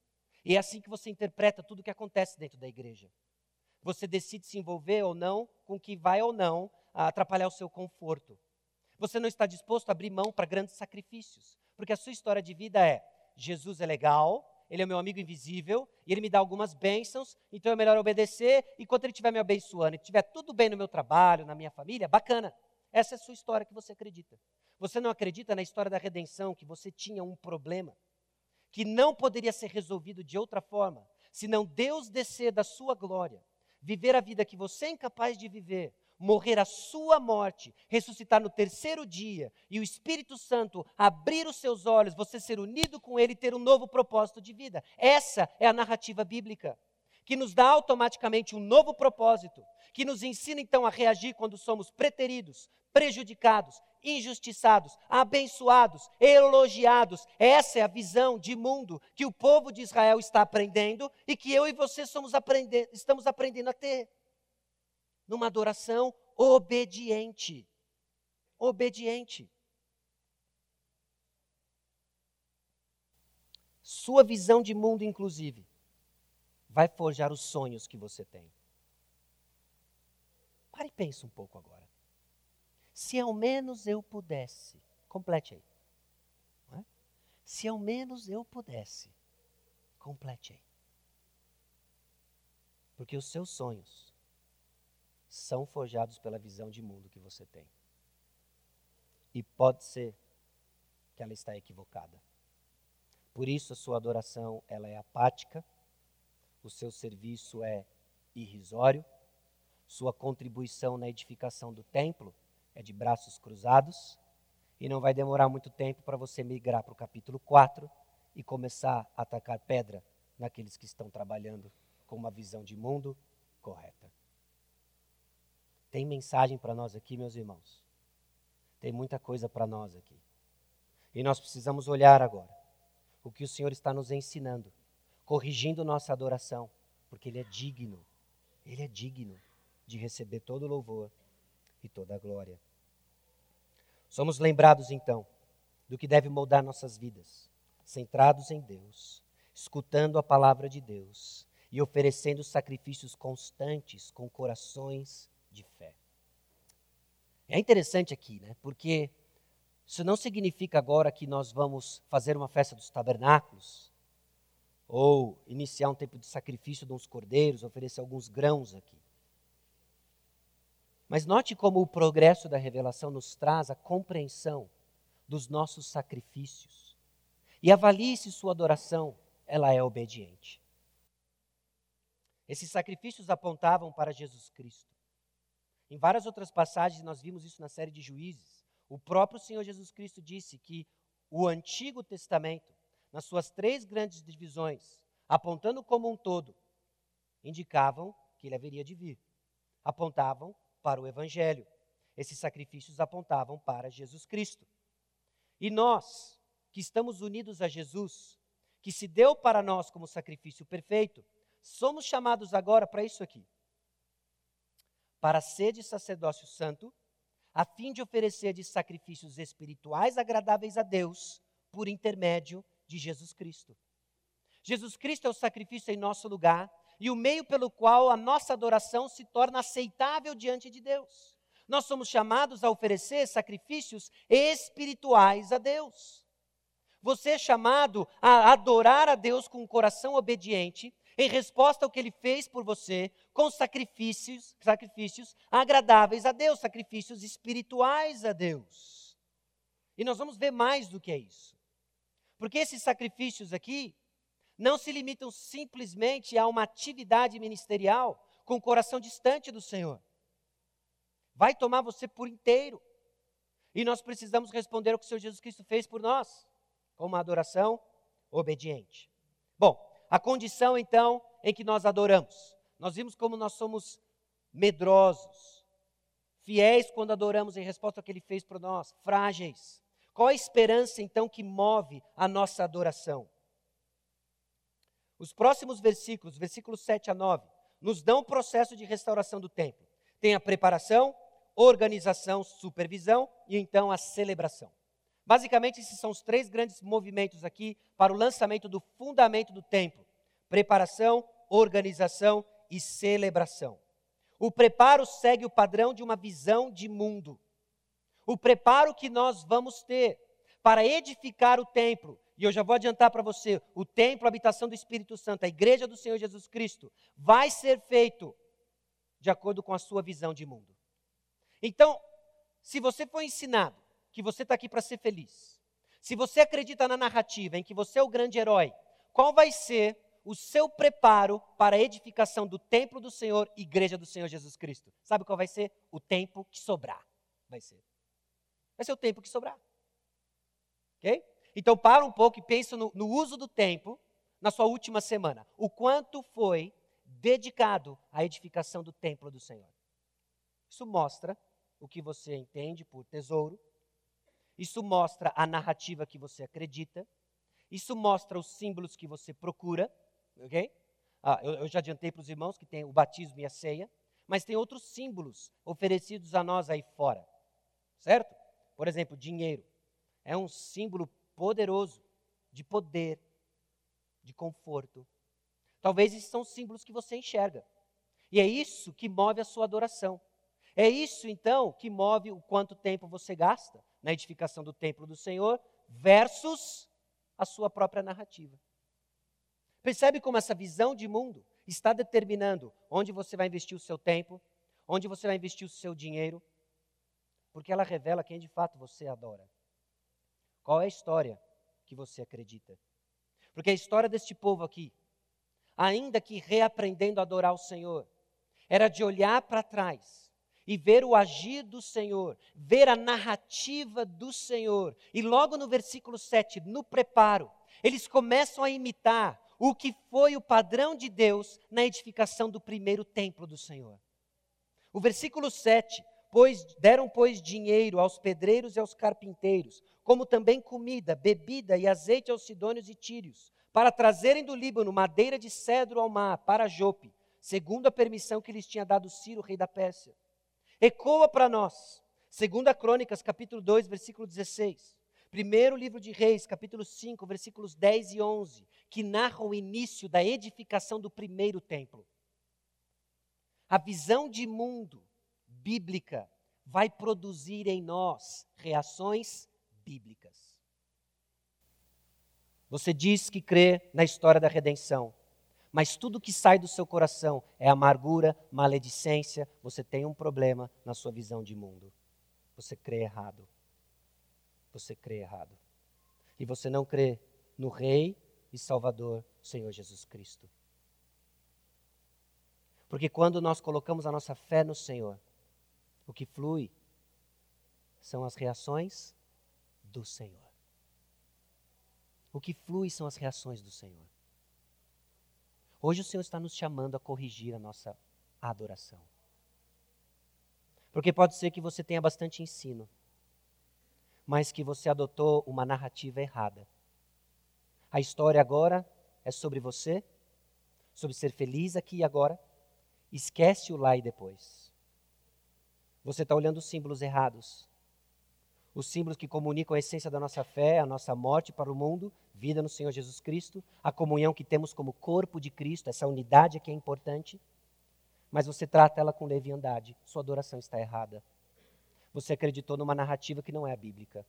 E é assim que você interpreta tudo o que acontece dentro da igreja. Você decide se envolver ou não, com o que vai ou não, a atrapalhar o seu conforto. Você não está disposto a abrir mão para grandes sacrifícios, porque a sua história de vida é: Jesus é legal, ele é meu amigo invisível, e ele me dá algumas bênçãos, então é melhor obedecer, enquanto ele estiver me abençoando, e estiver tudo bem no meu trabalho, na minha família, bacana. Essa é a sua história que você acredita. Você não acredita na história da redenção, que você tinha um problema que não poderia ser resolvido de outra forma, senão Deus descer da sua glória, viver a vida que você é incapaz de viver, morrer a sua morte, ressuscitar no terceiro dia, e o Espírito Santo abrir os seus olhos, você ser unido com ele e ter um novo propósito de vida. Essa é a narrativa bíblica, que nos dá automaticamente um novo propósito, que nos ensina então a reagir quando somos preteridos, prejudicados, injustiçados, abençoados, elogiados. Essa é a visão de mundo que o povo de Israel está aprendendo e que eu e você estamos aprendendo a ter. Numa adoração obediente. Obediente. Sua visão de mundo, inclusive, vai forjar os sonhos que você tem. Pare e pense um pouco agora. Se ao menos eu pudesse, complete aí. Não é? Se ao menos eu pudesse, complete aí. Porque os seus sonhos são forjados pela visão de mundo que você tem. E pode ser que ela está equivocada. Por isso a sua adoração, ela é apática, o seu serviço é irrisório, sua contribuição na edificação do templo é de braços cruzados, e não vai demorar muito tempo para você migrar para o capítulo 4 e começar a atacar pedra naqueles que estão trabalhando com uma visão de mundo correta. Tem mensagem para nós aqui, meus irmãos. Tem muita coisa para nós aqui. E nós precisamos olhar agora o que o Senhor está nos ensinando, corrigindo nossa adoração, porque Ele é digno de receber todo o louvor e toda a glória. Somos lembrados, então, do que deve moldar nossas vidas, centrados em Deus, escutando a palavra de Deus e oferecendo sacrifícios constantes com corações de fé. É interessante aqui, né? Porque isso não significa agora que nós vamos fazer uma festa dos tabernáculos ou iniciar um tempo de sacrifício de uns cordeiros, oferecer alguns grãos aqui. Mas note como o progresso da revelação nos traz a compreensão dos nossos sacrifícios. E avalie se sua adoração, ela é obediente. Esses sacrifícios apontavam para Jesus Cristo. Em várias outras passagens, nós vimos isso na série de Juízes. O próprio Senhor Jesus Cristo disse que o Antigo Testamento, nas suas 3 grandes divisões, apontando como um todo, indicavam que ele haveria de vir. Apontavam para o Evangelho. Esses sacrifícios apontavam para Jesus Cristo. E nós, que estamos unidos a Jesus, que se deu para nós como sacrifício perfeito, somos chamados agora para isso aqui. Para ser de sacerdócio santo, a fim de oferecer de sacrifícios espirituais agradáveis a Deus, por intermédio de Jesus Cristo. Jesus Cristo é o sacrifício em nosso lugar, e o meio pelo qual a nossa adoração se torna aceitável diante de Deus. Nós somos chamados a oferecer sacrifícios espirituais a Deus. Você é chamado a adorar a Deus com um coração obediente, em resposta ao que ele fez por você, com sacrifícios agradáveis a Deus, sacrifícios espirituais a Deus. E nós vamos ver mais do que é isso. Porque esses sacrifícios aqui não se limitam simplesmente a uma atividade ministerial com o coração distante do Senhor. Vai tomar você por inteiro. E nós precisamos responder ao que o Senhor Jesus Cristo fez por nós, com uma adoração obediente. Bom, a condição, então, em que nós adoramos. Nós vimos como nós somos medrosos, fiéis quando adoramos em resposta ao que ele fez por nós, frágeis. Qual a esperança, então, que move a nossa adoração? Os próximos versículos, versículos 7 a 9, nos dão o processo de restauração do templo. Tem a preparação, organização, supervisão e, então, a celebração. Basicamente, esses são os 3 grandes movimentos aqui para o lançamento do fundamento do templo. Preparação, organização e celebração. O preparo segue o padrão de uma visão de mundo. O preparo que nós vamos ter para edificar o templo, e eu já vou adiantar para você, o templo, a habitação do Espírito Santo, a igreja do Senhor Jesus Cristo, vai ser feito de acordo com a sua visão de mundo. Então, se você foi ensinado que você está aqui para ser feliz, se você acredita na narrativa em que você é o grande herói, qual vai ser o seu preparo para a edificação do templo do Senhor, igreja do Senhor Jesus Cristo. Sabe qual vai ser? O tempo que sobrar. Vai ser o tempo que sobrar. Ok? Então, para um pouco e pensa no uso do tempo na sua última semana. O quanto foi dedicado à edificação do templo do Senhor. Isso mostra o que você entende por tesouro. Isso mostra a narrativa que você acredita. Isso mostra os símbolos que você procura, ok? Eu já adiantei para os irmãos que tem o batismo e a ceia, mas tem outros símbolos oferecidos a nós aí fora, certo? Por exemplo, dinheiro. É um símbolo poderoso de poder, de conforto. Talvez esses são símbolos que você enxerga. E é isso que move a sua adoração. É isso, então, que move o quanto tempo você gasta na edificação do templo do Senhor versus a sua própria narrativa. Percebe como essa visão de mundo está determinando onde você vai investir o seu tempo, onde você vai investir o seu dinheiro, porque ela revela quem de fato você adora. Qual é a história que você acredita? Porque a história deste povo aqui, ainda que reaprendendo a adorar o Senhor, era de olhar para trás e ver o agir do Senhor, ver a narrativa do Senhor. E logo no versículo 7, no preparo, eles começam a imitar o que foi o padrão de Deus na edificação do primeiro templo do Senhor. O versículo 7, deram, pois, dinheiro aos pedreiros e aos carpinteiros, como também comida, bebida e azeite aos sidônios e tírios, para trazerem do Líbano madeira de cedro ao mar, para Jopi, segundo a permissão que lhes tinha dado Ciro, rei da Pérsia. Ecoa para nós, 2 Crônicas, capítulo 2, versículo 16. Primeiro livro de Reis, capítulo 5, versículos 10 e 11, que narram o início da edificação do primeiro templo. A visão de mundo bíblica vai produzir em nós reações bíblicas. Você diz que crê na história da redenção, mas tudo que sai do seu coração é amargura, maledicência. Você tem um problema na sua visão de mundo. Você crê errado. Você crê errado. E você não crê no Rei e Salvador, Senhor Jesus Cristo. Porque quando nós colocamos a nossa fé no Senhor, o que flui são as reações do Senhor. O que flui são as reações do Senhor. Hoje o Senhor está nos chamando a corrigir a nossa adoração. Porque pode ser que você tenha bastante ensino, mas que você adotou uma narrativa errada. A história agora é sobre você, sobre ser feliz aqui e agora. Esquece o lá e depois. Você está olhando os símbolos errados. Os símbolos que comunicam a essência da nossa fé, a nossa morte para o mundo, vida no Senhor Jesus Cristo, a comunhão que temos como corpo de Cristo, essa unidade que é importante, mas você trata ela com leviandade, sua adoração está errada. Você acreditou numa narrativa que não é a bíblica.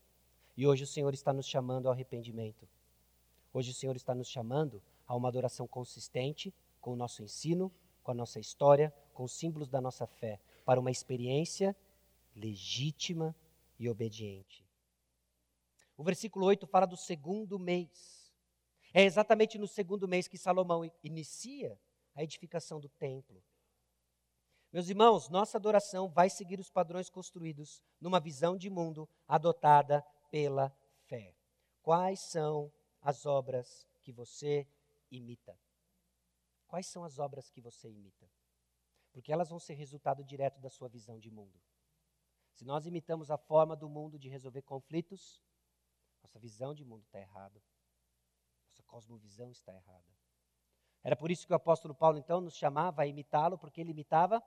E hoje o Senhor está nos chamando ao arrependimento. Hoje o Senhor está nos chamando a uma adoração consistente com o nosso ensino, com a nossa história, com os símbolos da nossa fé, para uma experiência legítima e obediente. O versículo 8 fala do segundo mês. É exatamente no segundo mês que Salomão inicia a edificação do templo. Meus irmãos, nossa adoração vai seguir os padrões construídos numa visão de mundo adotada pela fé. Quais são as obras que você imita? Quais são as obras que você imita? Porque elas vão ser resultado direto da sua visão de mundo. Se nós imitamos a forma do mundo de resolver conflitos, nossa visão de mundo está errada. Nossa cosmovisão está errada. Era por isso que o apóstolo Paulo, então, nos chamava a imitá-lo, porque ele imitava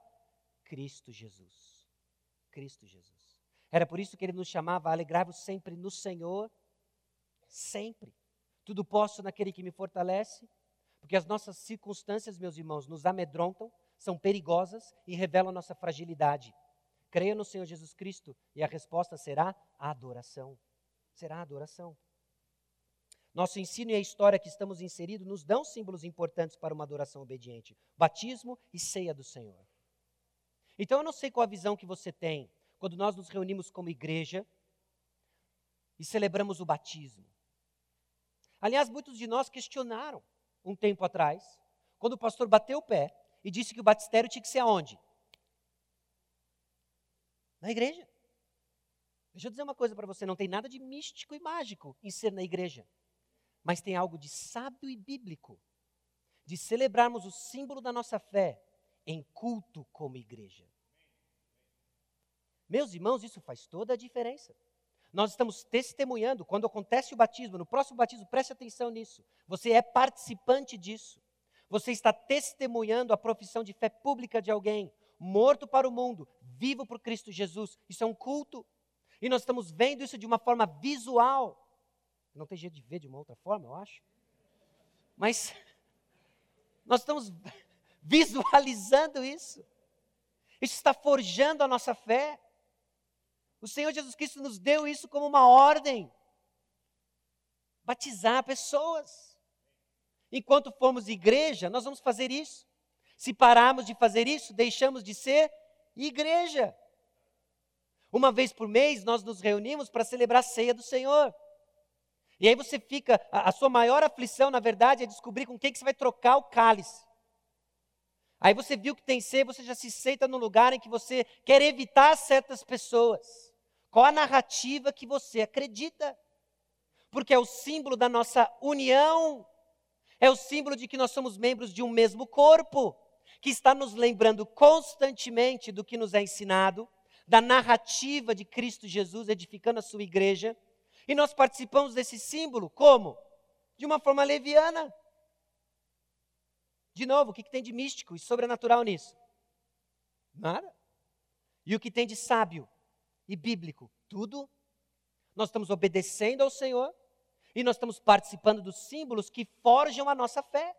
Cristo Jesus. Cristo Jesus. Era por isso que ele nos chamava a alegrar-vos sempre no Senhor, sempre. Tudo posso naquele que me fortalece, porque as nossas circunstâncias, meus irmãos, nos amedrontam, são perigosas e revelam a nossa fragilidade. Creia no Senhor Jesus Cristo e a resposta será a adoração. Será a adoração. Nosso ensino e a história que estamos inseridos nos dão símbolos importantes para uma adoração obediente. Batismo e ceia do Senhor. Então eu não sei qual a visão que você tem quando nós nos reunimos como igreja e celebramos o batismo. Aliás, muitos de nós questionaram um tempo atrás, quando o pastor bateu o pé e disse que o batistério tinha que ser aonde? Na igreja. Deixa eu dizer uma coisa para você, não tem nada de místico e mágico em ser na igreja, mas tem algo de sábio e bíblico, de celebrarmos o símbolo da nossa fé em culto como igreja. Meus irmãos, isso faz toda a diferença. Nós estamos testemunhando, quando acontece o batismo, no próximo batismo, preste atenção nisso, você é participante disso. Você está testemunhando a profissão de fé pública de alguém, morto para o mundo, vivo por Cristo Jesus. Isso é um culto. E nós estamos vendo isso de uma forma visual. Não tem jeito de ver de uma outra forma, eu acho. Mas nós estamos visualizando isso. Isso está forjando a nossa fé. O Senhor Jesus Cristo nos deu isso como uma ordem. Batizar pessoas. Enquanto formos igreja, nós vamos fazer isso. Se pararmos de fazer isso, deixamos de ser igreja. Uma vez por mês, nós nos reunimos para celebrar a ceia do Senhor. E aí você fica, a sua maior aflição, na verdade, é descobrir com quem que você vai trocar o cálice. Aí você viu que tem ceia, você já se senta num lugar em que você quer evitar certas pessoas. Qual a narrativa que você acredita? Porque é o símbolo da nossa união. É o símbolo de que nós somos membros de um mesmo corpo, que está nos lembrando constantemente do que nos é ensinado, da narrativa de Cristo Jesus edificando a sua igreja. E nós participamos desse símbolo como? De uma forma leviana. De novo, o que tem de místico e sobrenatural nisso? Nada. E o que tem de sábio e bíblico? Tudo. Nós estamos obedecendo ao Senhor e nós estamos participando dos símbolos que forjam a nossa fé.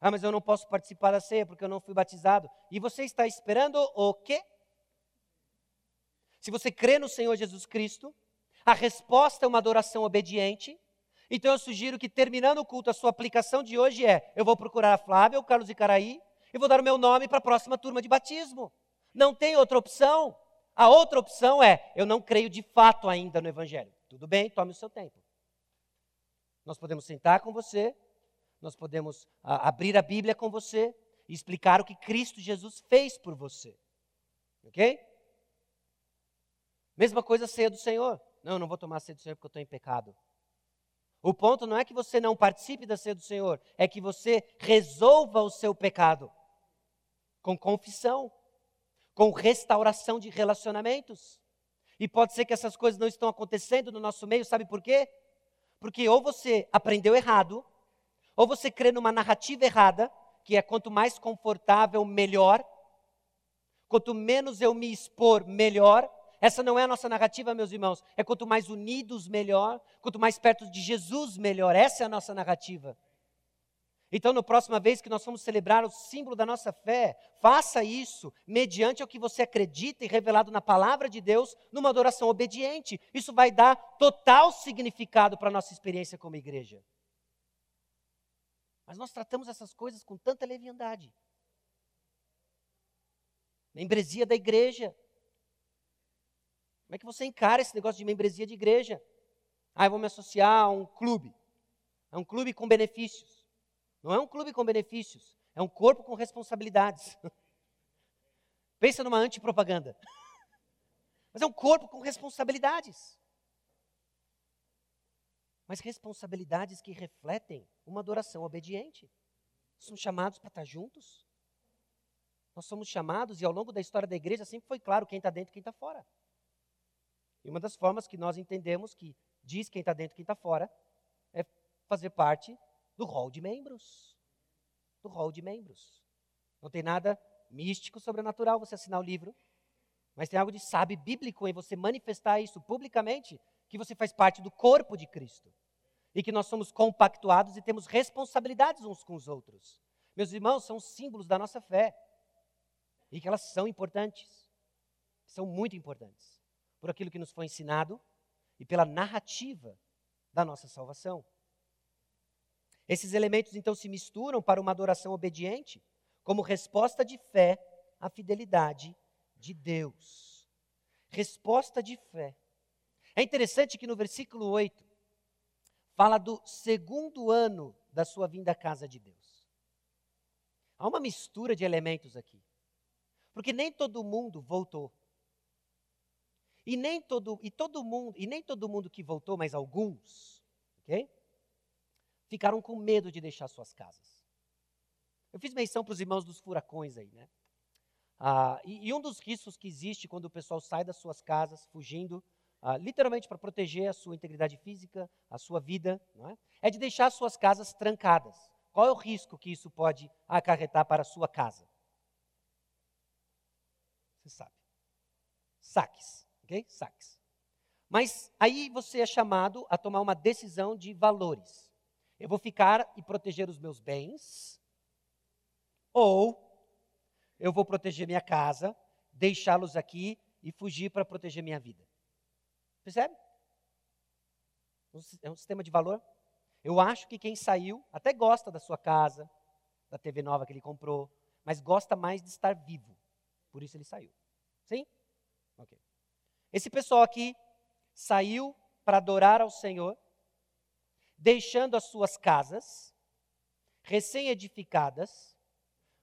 Ah, mas eu não posso participar da ceia porque eu não fui batizado. E você está esperando o quê? Se você crê no Senhor Jesus Cristo, a resposta é uma adoração obediente. Então eu sugiro que, terminando o culto, a sua aplicação de hoje é: eu vou procurar a Flávia, o Carlos Icaraí, e vou dar o meu nome para a próxima turma de batismo. Não tem outra opção. A outra opção é: eu não creio de fato ainda no Evangelho. Tudo bem, tome o seu tempo. Nós podemos sentar com você, nós podemos abrir a Bíblia com você e explicar o que Cristo Jesus fez por você. Ok? Mesma coisa a ceia do Senhor. Não, eu não vou tomar a ceia do Senhor porque eu estou em pecado. O ponto não é que você não participe da ceia do Senhor, é que você resolva o seu pecado com confissão, com restauração de relacionamentos. E pode ser que essas coisas não estão acontecendo no nosso meio, sabe por quê? Porque ou você aprendeu errado, ou você crê numa narrativa errada, que é quanto mais confortável, melhor. Quanto menos eu me expor, melhor. Essa não é a nossa narrativa, meus irmãos. É quanto mais unidos, melhor. Quanto mais perto de Jesus, melhor. Essa é a nossa narrativa. Então, na próxima vez que nós formos celebrar o símbolo da nossa fé, faça isso mediante o que você acredita e revelado na palavra de Deus, numa adoração obediente. Isso vai dar total significado para a nossa experiência como igreja. Mas nós tratamos essas coisas com tanta leviandade. Membresia da igreja. Como é que você encara esse negócio de membresia de igreja? Ah, eu vou me associar a um clube. É um clube com benefícios. Não é um clube com benefícios. É um corpo com responsabilidades. Pensa numa antipropaganda. Mas é um corpo com responsabilidades. Mas responsabilidades que refletem uma adoração obediente. Somos chamados para estar juntos. Nós somos chamados, e ao longo da história da igreja sempre foi claro quem está dentro e quem está fora. E uma das formas que nós entendemos que diz quem está dentro e quem está fora é fazer parte do rol de membros. Do rol de membros. Não tem nada místico, sobrenatural você assinar o livro, mas tem algo de sábio bíblico em você manifestar isso publicamente, que você faz parte do corpo de Cristo e que nós somos compactuados e temos responsabilidades uns com os outros. Meus irmãos, são símbolos da nossa fé e que elas são importantes. São muito importantes. Por aquilo que nos foi ensinado e pela narrativa da nossa salvação. Esses elementos, então, se misturam para uma adoração obediente como resposta de fé à fidelidade de Deus. Resposta de fé. É interessante que no versículo 8, fala do segundo ano da sua vinda à casa de Deus. Há uma mistura de elementos aqui, porque nem todo mundo voltou. E nem todo mundo que voltou, mas alguns, ok? Ficaram com medo de deixar suas casas. Eu fiz menção para os irmãos dos furacões aí, né? E um dos riscos que existe quando o pessoal sai das suas casas fugindo, literalmente para proteger a sua integridade física, a sua vida, não é? É de deixar suas casas trancadas. Qual é o risco que isso pode acarretar para a sua casa? Você sabe. Saques, ok? Saques. Mas aí você é chamado a tomar uma decisão de valores. Eu vou ficar e proteger os meus bens, ou eu vou proteger minha casa, deixá-los aqui e fugir para proteger minha vida. Percebe? É um sistema de valor. Eu acho que quem saiu até gosta da sua casa, da TV nova que ele comprou, mas gosta mais de estar vivo. Por isso ele saiu. Sim? Ok. Esse pessoal aqui saiu para adorar ao Senhor, deixando as suas casas recém-edificadas,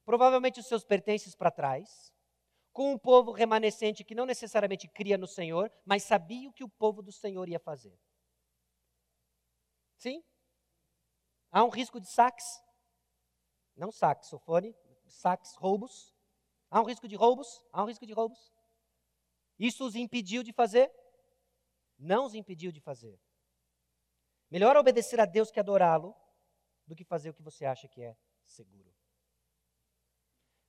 provavelmente os seus pertences para trás, com um povo remanescente que não necessariamente cria no Senhor, mas sabia o que o povo do Senhor ia fazer. Sim? Há um risco de saques? Não saxofone, saques, roubos. Há um risco de roubos? Há um risco de roubos. Isso os impediu de fazer? Não os impediu de fazer. Melhor obedecer a Deus que adorá-lo do que fazer o que você acha que é seguro.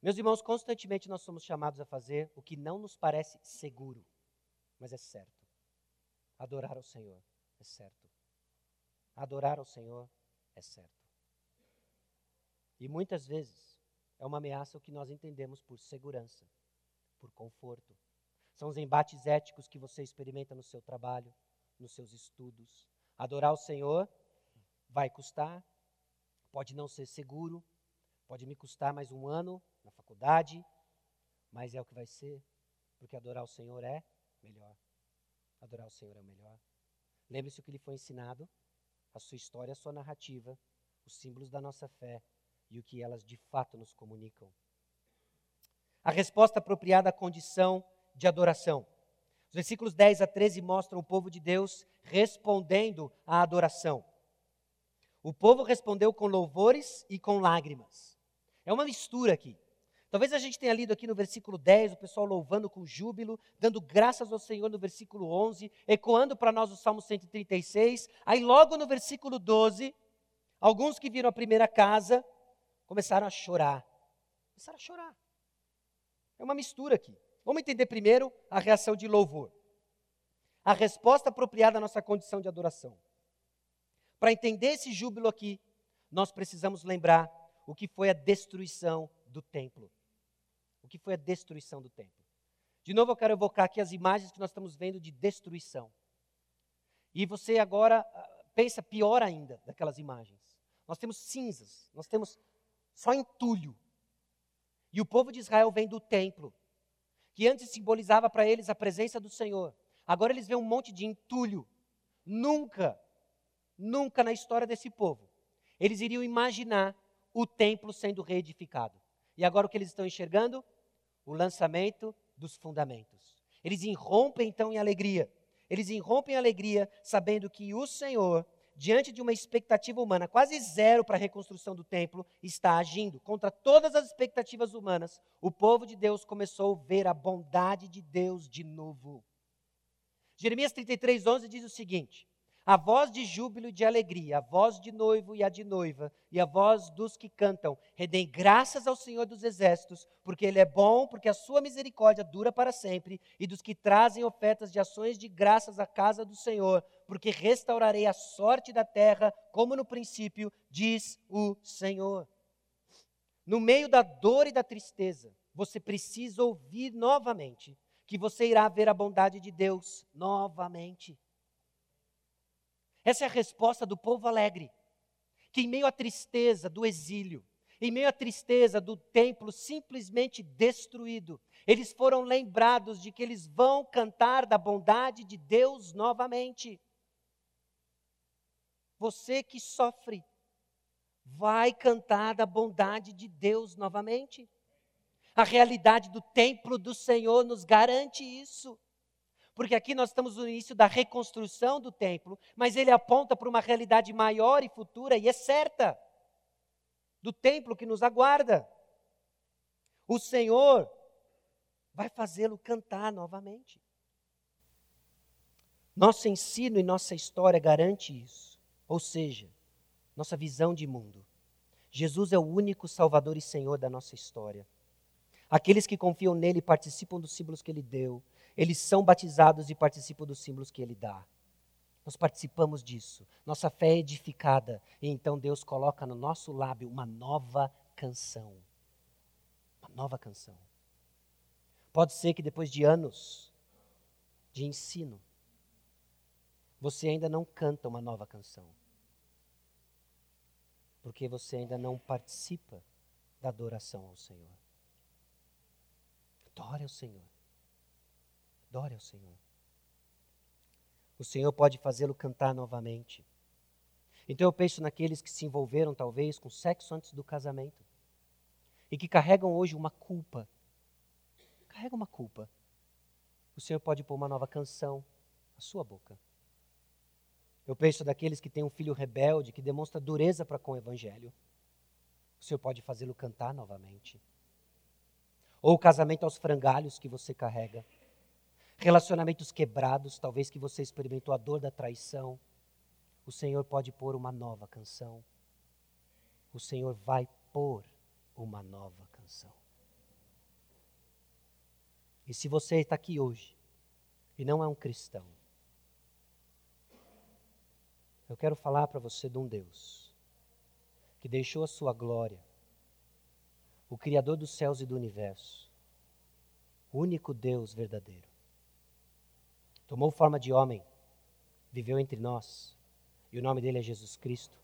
Meus irmãos, constantemente nós somos chamados a fazer o que não nos parece seguro, mas é certo. Adorar ao Senhor é certo. Adorar ao Senhor é certo. E muitas vezes é uma ameaça o que nós entendemos por segurança, por conforto. São os embates éticos que você experimenta no seu trabalho, nos seus estudos. Adorar ao Senhor vai custar, pode não ser seguro, pode me custar mais um ano na faculdade, mas é o que vai ser, porque adorar o Senhor é melhor. Adorar o Senhor é o melhor. Lembre-se o que lhe foi ensinado, a sua história, a sua narrativa, os símbolos da nossa fé e o que elas de fato nos comunicam. A resposta apropriada à condição de adoração. Os versículos 10 a 13 mostram o povo de Deus respondendo à adoração. O povo respondeu com louvores e com lágrimas. É uma mistura aqui. Talvez a gente tenha lido aqui no versículo 10, o pessoal louvando com júbilo, dando graças ao Senhor no versículo 11, ecoando para nós o Salmo 136. Aí logo no versículo 12, alguns que viram a primeira casa começaram a chorar. Começaram a chorar. É uma mistura aqui. Vamos entender primeiro a reação de louvor. A resposta apropriada à nossa condição de adoração. Para entender esse júbilo aqui, nós precisamos lembrar o que foi a destruição do templo. O que foi a destruição do templo. De novo, eu quero evocar aqui as imagens que nós estamos vendo de destruição. E você agora pensa pior ainda daquelas imagens. Nós temos cinzas, nós temos só entulho. E o povo de Israel vem do templo, que antes simbolizava para eles a presença do Senhor. Agora eles veem um monte de entulho. Nunca na história desse povo eles iriam imaginar o templo sendo reedificado. E agora o que eles estão enxergando? O lançamento dos fundamentos. Eles irrompem então em alegria. Eles irrompem em alegria sabendo que o Senhor, diante de uma expectativa humana quase zero para a reconstrução do templo, está agindo. Contra todas as expectativas humanas, o povo de Deus começou a ver a bondade de Deus de novo. Jeremias 33:11 diz o seguinte: a voz de júbilo e de alegria, a voz de noivo e a de noiva, e a voz dos que cantam, rendem graças ao Senhor dos exércitos, porque Ele é bom, porque a sua misericórdia dura para sempre, e dos que trazem ofertas de ações de graças à casa do Senhor, porque restaurarei a sorte da terra, como no princípio, diz o Senhor. No meio da dor e da tristeza, você precisa ouvir novamente que você irá ver a bondade de Deus novamente. Essa é a resposta do povo alegre, que em meio à tristeza do exílio, em meio à tristeza do templo simplesmente destruído, eles foram lembrados de que eles vão cantar da bondade de Deus novamente. Você que sofre, vai cantar da bondade de Deus novamente. A realidade do templo do Senhor nos garante isso. Porque aqui nós estamos no início da reconstrução do templo, mas ele aponta para uma realidade maior e futura, e é certa, do templo que nos aguarda. O Senhor vai fazê-lo cantar novamente. Nosso ensino e nossa história garante isso, ou seja, nossa visão de mundo. Jesus é o único Salvador e Senhor da nossa história. Aqueles que confiam nele participam dos símbolos que ele deu. Eles são batizados e participam dos símbolos que ele dá. Nós participamos disso. Nossa fé é edificada. E então Deus coloca no nosso lábio uma nova canção. Uma nova canção. Pode ser que depois de anos de ensino, você ainda não canta uma nova canção. Porque você ainda não participa da adoração ao Senhor. Adore ao Senhor. Adore ao Senhor. O Senhor pode fazê-lo cantar novamente. Então eu penso naqueles que se envolveram talvez com sexo antes do casamento e que carregam hoje uma culpa. Carregam uma culpa. O Senhor pode pôr uma nova canção na sua boca. Eu penso daqueles que têm um filho rebelde que demonstra dureza para com o Evangelho. O Senhor pode fazê-lo cantar novamente. Ou o casamento aos frangalhos que você carrega. Relacionamentos quebrados, talvez que você experimentou a dor da traição. O Senhor pode pôr uma nova canção. O Senhor vai pôr uma nova canção. E se você está aqui hoje e não é um cristão, eu quero falar para você de um Deus que deixou a sua glória, o Criador dos céus e do universo, o único Deus verdadeiro. Tomou forma de homem, viveu entre nós, e o nome dele é Jesus Cristo,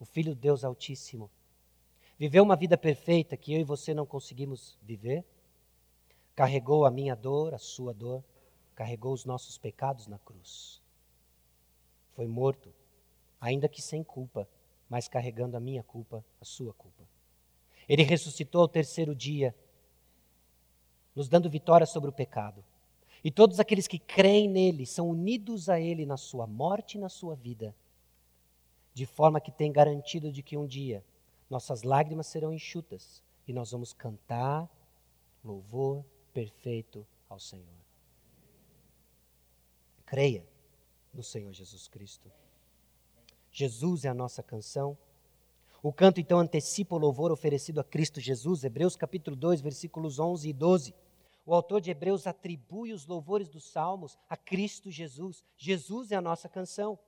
o Filho de Deus Altíssimo. Viveu uma vida perfeita que eu e você não conseguimos viver, carregou a minha dor, a sua dor, carregou os nossos pecados na cruz. Foi morto, ainda que sem culpa, mas carregando a minha culpa, a sua culpa. Ele ressuscitou ao terceiro dia, nos dando vitória sobre o pecado. E todos aqueles que creem nele são unidos a ele na sua morte e na sua vida, de forma que tem garantido de que um dia nossas lágrimas serão enxutas e nós vamos cantar louvor perfeito ao Senhor. Creia no Senhor Jesus Cristo. Jesus é a nossa canção. O canto então antecipa o louvor oferecido a Cristo Jesus, Hebreus capítulo 2, versículos 11 e 12. O autor de Hebreus atribui os louvores dos salmos a Cristo Jesus. Jesus é a nossa canção.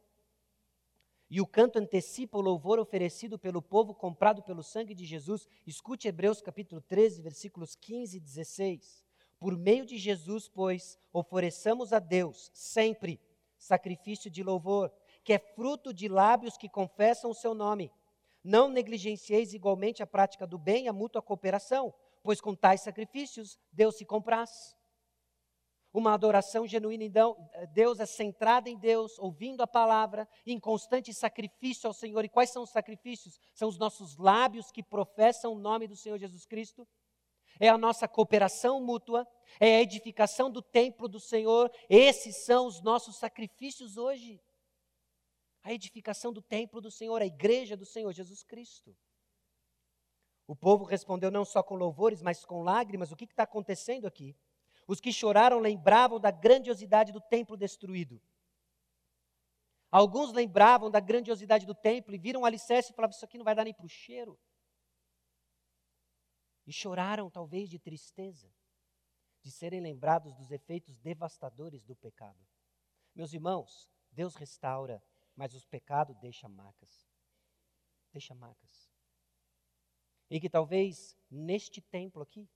E o canto antecipa o louvor oferecido pelo povo comprado pelo sangue de Jesus. Escute Hebreus capítulo 13, versículos 15 e 16. Por meio de Jesus, pois, ofereçamos a Deus sempre sacrifício de louvor, que é fruto de lábios que confessam o seu nome. Não negligencieis igualmente a prática do bem e a mútua cooperação, pois com tais sacrifícios Deus se compraz. Uma adoração genuína em Deus é centrada em Deus, ouvindo a palavra, em constante sacrifício ao Senhor. E quais são os sacrifícios? São os nossos lábios que professam o nome do Senhor Jesus Cristo. É a nossa cooperação mútua, é a edificação do templo do Senhor. Esses são os nossos sacrifícios hoje. A edificação do templo do Senhor, a igreja do Senhor Jesus Cristo. O povo respondeu não só com louvores, mas com lágrimas. O que está acontecendo aqui? Os que choraram lembravam da grandiosidade do templo destruído. Alguns lembravam da grandiosidade do templo e viram o alicerce e falavam, isso aqui não vai dar nem para o cheiro. E choraram talvez de tristeza, de serem lembrados dos efeitos devastadores do pecado. Meus irmãos, Deus restaura, mas o pecado deixa marcas. Deixa marcas. E que talvez neste templo aqui,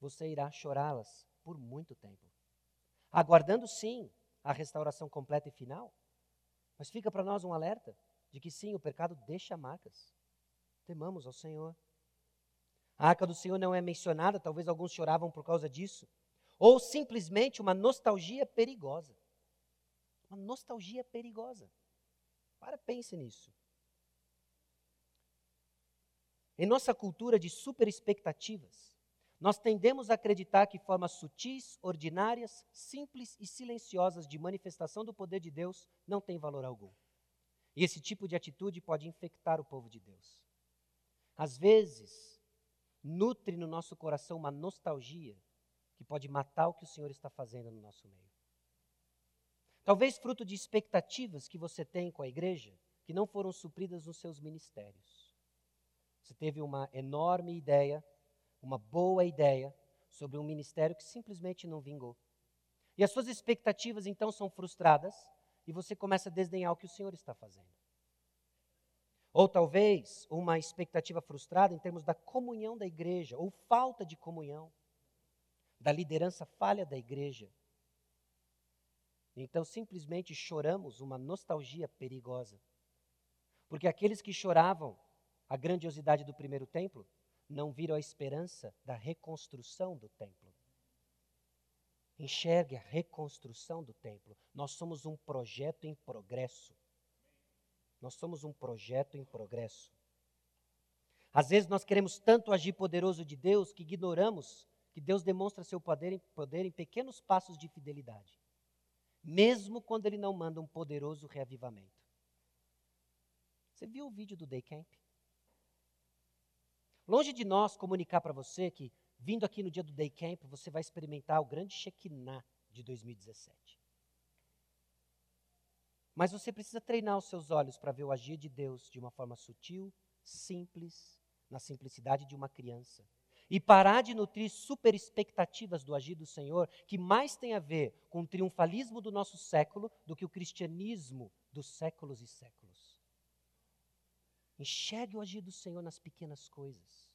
você irá chorá-las por muito tempo. Aguardando sim a restauração completa e final. Mas fica para nós um alerta de que sim, o pecado deixa marcas. Temamos ao Senhor. A arca do Senhor não é mencionada, talvez alguns choravam por causa disso. Ou simplesmente uma nostalgia perigosa. Uma nostalgia perigosa. Pense nisso. Em nossa cultura de superexpectativas, nós tendemos a acreditar que formas sutis, ordinárias, simples e silenciosas de manifestação do poder de Deus não têm valor algum. E esse tipo de atitude pode infectar o povo de Deus. Às vezes, nutre no nosso coração uma nostalgia que pode matar o que o Senhor está fazendo no nosso meio. Talvez fruto de expectativas que você tem com a igreja, que não foram supridas nos seus ministérios. Você teve uma enorme ideia, uma boa ideia sobre um ministério que simplesmente não vingou. E as suas expectativas então são frustradas e você começa a desdenhar o que o Senhor está fazendo. Ou talvez uma expectativa frustrada em termos da comunhão da igreja, ou falta de comunhão, da liderança falha da igreja. Então simplesmente choramos uma nostalgia perigosa. Porque aqueles que choravam a grandiosidade do primeiro templo não viram a esperança da reconstrução do templo. Enxergue a reconstrução do templo. Nós somos um projeto em progresso. Nós somos um projeto em progresso. Às vezes nós queremos tanto agir poderoso de Deus que ignoramos que Deus demonstra seu poder em pequenos passos de fidelidade, mesmo quando Ele não manda um poderoso reavivamento. Você viu o vídeo do Day Camp? Longe de nós comunicar para você que, vindo aqui no dia do Day Camp, você vai experimentar o grande Shekinah de 2017. Mas você precisa treinar os seus olhos para ver o agir de Deus de uma forma sutil, simples, na simplicidade de uma criança. E parar de nutrir superexpectativas do agir do Senhor que mais tem a ver com o triunfalismo do nosso século do que o cristianismo dos séculos e séculos. Enxergue o agir do Senhor nas pequenas coisas.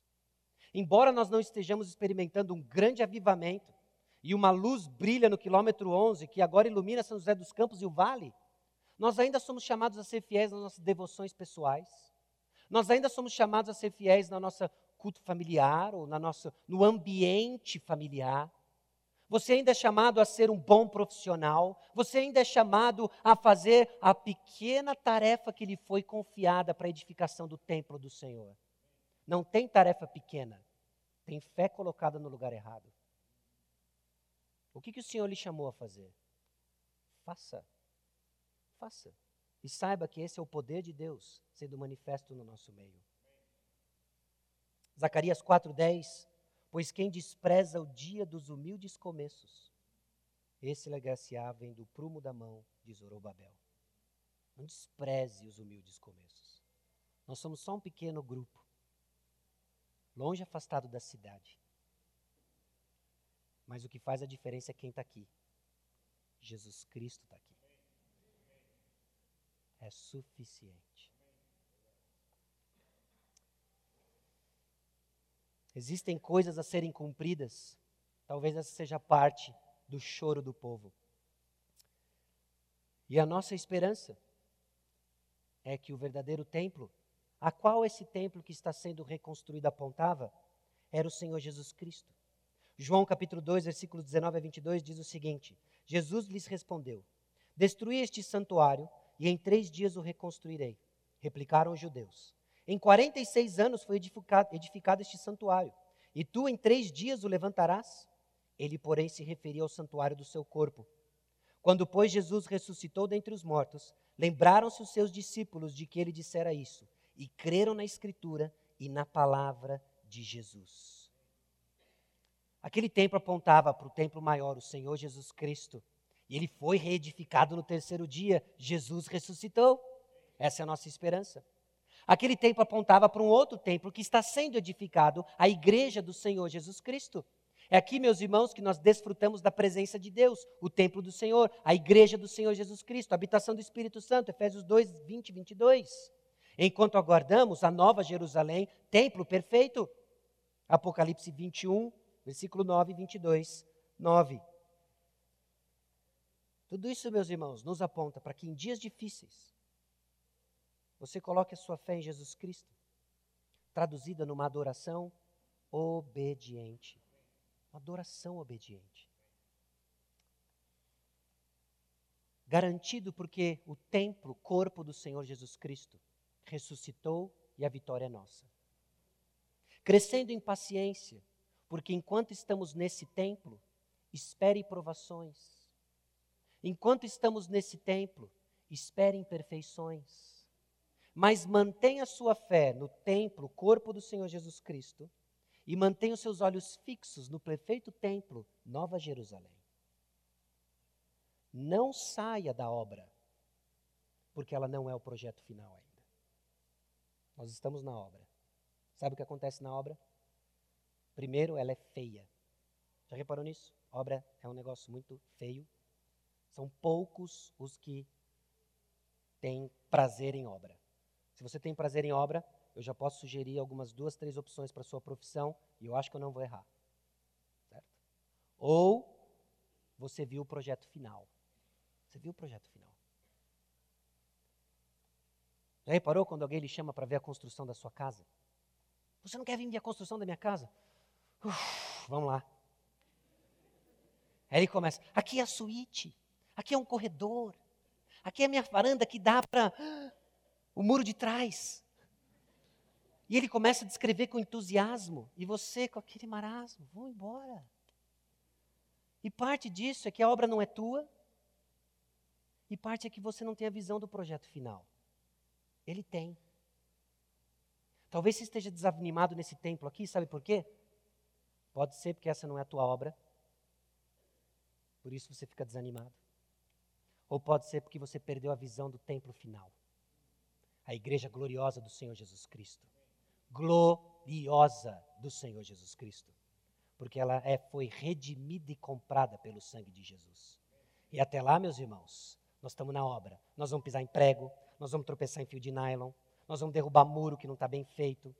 Embora nós não estejamos experimentando um grande avivamento e uma luz brilha no quilômetro 11 que agora ilumina São José dos Campos e o Vale, nós ainda somos chamados a ser fiéis nas nossas devoções pessoais. Nós ainda somos chamados a ser fiéis na nossa culto familiar ou no ambiente familiar. Você ainda é chamado a ser um bom profissional. Você ainda é chamado a fazer a pequena tarefa que lhe foi confiada para a edificação do templo do Senhor. Não tem tarefa pequena. Tem fé colocada no lugar errado. O que o Senhor lhe chamou a fazer? Faça. Faça. E saiba que esse é o poder de Deus sendo manifesto no nosso meio. Zacarias 4,10: pois quem despreza o dia dos humildes começos, esse legar-se-á vem do prumo da mão de Zorobabel. Não despreze os humildes começos. Nós somos só um pequeno grupo, longe, afastado da cidade. Mas o que faz a diferença é quem está aqui. Jesus Cristo está aqui. É suficiente. Existem coisas a serem cumpridas. Talvez essa seja parte do choro do povo. E a nossa esperança é que o verdadeiro templo, a qual esse templo que está sendo reconstruído apontava, era o Senhor Jesus Cristo. João capítulo 2, versículos 19 a 22 diz o seguinte: Jesus lhes respondeu: destruí este santuário e em 3 dias o reconstruirei. Replicaram os judeus: em 46 anos foi edificado este santuário, e tu em 3 dias o levantarás? Ele, porém, se referia ao santuário do seu corpo. Quando, pois, Jesus ressuscitou dentre os mortos, lembraram-se os seus discípulos de que ele dissera isso, e creram na Escritura e na palavra de Jesus. Aquele templo apontava para o templo maior, o Senhor Jesus Cristo. E ele foi reedificado no 3º dia. Jesus ressuscitou. Essa é a nossa esperança. Aquele templo apontava para um outro templo que está sendo edificado, a igreja do Senhor Jesus Cristo. É aqui, meus irmãos, que nós desfrutamos da presença de Deus, o templo do Senhor, a igreja do Senhor Jesus Cristo, a habitação do Espírito Santo, Efésios 2, 20 e 22. Enquanto aguardamos a Nova Jerusalém, templo perfeito, Apocalipse 21, versículo 9 e 22, 9. Tudo isso, meus irmãos, nos aponta para que em dias difíceis você coloque a sua fé em Jesus Cristo, traduzida numa adoração obediente. Uma adoração obediente. Garantido porque o templo, o corpo do Senhor Jesus Cristo, ressuscitou e a vitória é nossa. Crescendo em paciência, porque enquanto estamos nesse templo, espere provações. Enquanto estamos nesse templo, espere imperfeições. Mas mantenha a sua fé no templo, o corpo do Senhor Jesus Cristo, e mantenha os seus olhos fixos no perfeito templo, Nova Jerusalém. Não saia da obra, porque ela não é o projeto final ainda. Nós estamos na obra. Sabe o que acontece na obra? Primeiro, ela é feia. Já reparou nisso? A obra é um negócio muito feio. São poucos os que têm prazer em obra. Se você tem prazer em obra, eu já posso sugerir algumas 2, 3 opções para a sua profissão e eu acho que eu não vou errar. Certo? Ou você viu o projeto final. Você viu o projeto final. Já reparou quando alguém lhe chama para ver a construção da sua casa? Você não quer vir ver a construção da minha casa? Uf, vamos lá. Aí ele começa, aqui é a suíte, aqui é um corredor, aqui é a minha varanda que dá para o muro de trás. E ele começa a descrever com entusiasmo, e você com aquele marasmo, vou embora. E parte disso é que a obra não é tua, e parte é que você não tem a visão do projeto final. Ele tem. Talvez você esteja desanimado nesse templo aqui, sabe por quê? Pode ser porque essa não é a tua obra. Por isso você fica desanimado. Ou pode ser porque você perdeu a visão do templo final. A igreja gloriosa do Senhor Jesus Cristo. Gloriosa do Senhor Jesus Cristo. Porque ela foi redimida e comprada pelo sangue de Jesus. E até lá, meus irmãos, nós estamos na obra. Nós vamos pisar em prego, nós vamos tropeçar em fio de nylon, nós vamos derrubar muro que não está bem feito,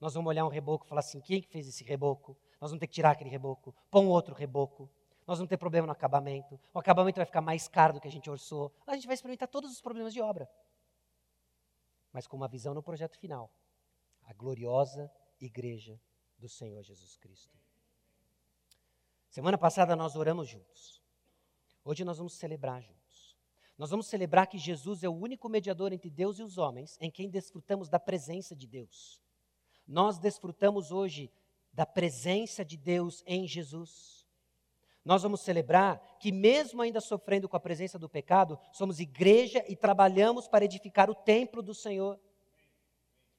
nós vamos olhar um reboco e falar assim, quem fez esse reboco? Nós vamos ter que tirar aquele reboco, pôr um outro reboco. Nós vamos ter problema no acabamento. O acabamento vai ficar mais caro do que a gente orçou. A gente vai experimentar todos os problemas de obra. Mas com uma visão no projeto final. A gloriosa igreja do Senhor Jesus Cristo. Semana passada nós oramos juntos. Hoje nós vamos celebrar juntos. Nós vamos celebrar que Jesus é o único mediador entre Deus e os homens, em quem desfrutamos da presença de Deus. Nós desfrutamos hoje da presença de Deus em Jesus. Nós vamos celebrar que mesmo ainda sofrendo com a presença do pecado, somos igreja e trabalhamos para edificar o templo do Senhor.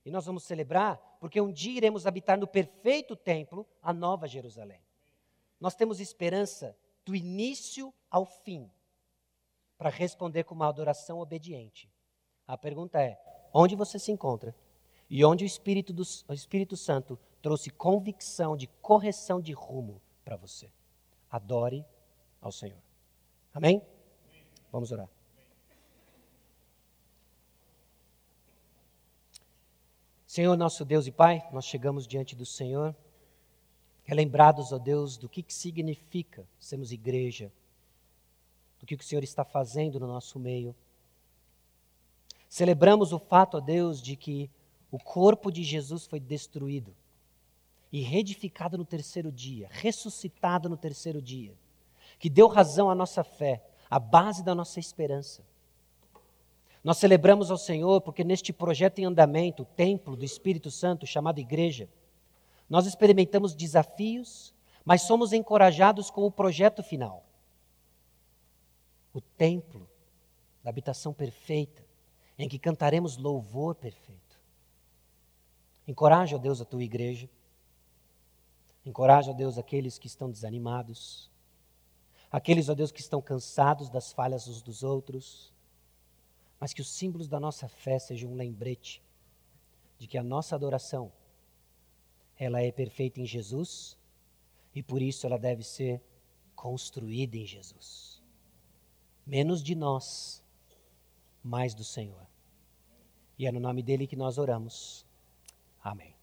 E nós vamos celebrar porque um dia iremos habitar no perfeito templo, a Nova Jerusalém. Nós temos esperança do início ao fim, para responder com uma adoração obediente. A pergunta é, onde você se encontra? E onde o Espírito Santo trouxe convicção de correção de rumo para você? Adore ao Senhor. Amém? Vamos orar. Senhor, nosso Deus e Pai, nós chegamos diante do Senhor, relembrados, ó Deus, do que significa sermos igreja, do que o Senhor está fazendo no nosso meio. Celebramos o fato, ó Deus, de que o corpo de Jesus foi destruído e reedificado no terceiro dia, ressuscitado no terceiro dia, que deu razão à nossa fé, à base da nossa esperança. Nós celebramos ao Senhor porque neste projeto em andamento, o templo do Espírito Santo, chamado igreja, nós experimentamos desafios, mas somos encorajados com o projeto final. O templo da habitação perfeita, em que cantaremos louvor perfeito. Encoraja, ó Deus, a tua igreja. Encoraja, ó Deus, aqueles que estão desanimados, aqueles, ó Deus, que estão cansados das falhas uns dos outros, mas que os símbolos da nossa fé sejam um lembrete de que a nossa adoração, ela é perfeita em Jesus e por isso ela deve ser construída em Jesus. Menos de nós, mais do Senhor. E é no nome dele que nós oramos. Amém.